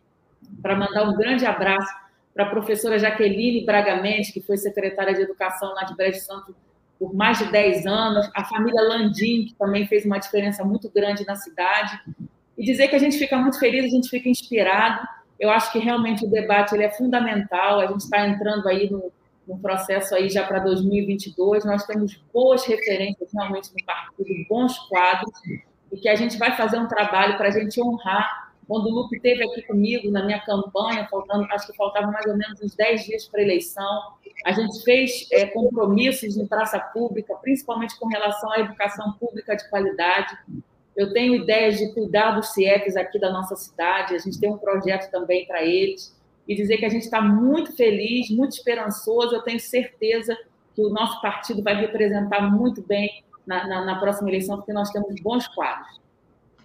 para mandar um grande abraço para a professora Jaqueline Bragamente, que foi secretária de Educação lá de Brejo Santo por mais de dez anos, a família Landim, que também fez uma diferença muito grande na cidade, e dizer que a gente fica muito feliz, a gente fica inspirado. Eu acho que realmente o debate ele é fundamental, a gente está entrando aí no, no processo aí já para dois mil e vinte e dois, nós temos boas referências realmente no partido, bons quadros, e que a gente vai fazer um trabalho para a gente honrar. Quando o Lupi esteve aqui comigo na minha campanha, faltando, acho que faltavam mais ou menos uns dez dias para a eleição, a gente fez é, compromissos em praça pública, principalmente com relação à educação pública de qualidade. Eu tenho ideias de cuidar dos C I E Ps aqui da nossa cidade, a gente tem um projeto também para eles, e dizer que a gente está muito feliz, muito esperançoso, eu tenho certeza que o nosso partido vai representar muito bem na, na, na próxima eleição, porque nós temos bons quadros.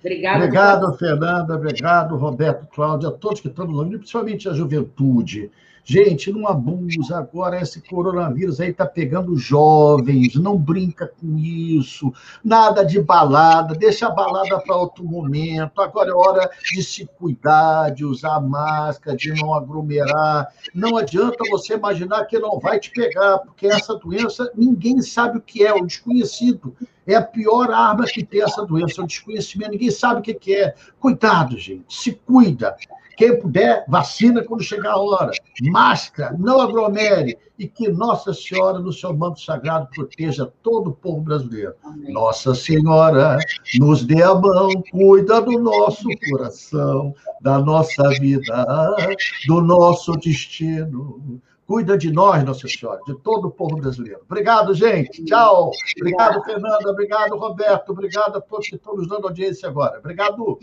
Obrigado, obrigado Fernanda, obrigado, Roberto Cláudio, a todos que estão no nome, principalmente a juventude. Gente, não abusa agora, esse coronavírus aí está pegando jovens, não brinca com isso, nada de balada, deixa a balada para outro momento, agora é hora de se cuidar, de usar máscara, de não aglomerar, não adianta você imaginar que não vai te pegar, porque essa doença ninguém sabe o que é, o desconhecido. É a pior arma que tem essa doença, o desconhecimento, ninguém sabe o que é. Cuidado, gente, se cuida. Quem puder, vacina quando chegar a hora. Máscara, não aglomere. E que Nossa Senhora, no seu manto sagrado, proteja todo o povo brasileiro. Amém. Nossa Senhora, nos dê a mão, cuida do nosso coração, da nossa vida, do nosso destino. Cuida de nós, Nossa Senhora, de todo o povo brasileiro. Obrigado, gente. Tchau. Obrigado, Fernanda. Obrigado, Roberto. Obrigado a todos que estão nos dando audiência agora. Obrigado.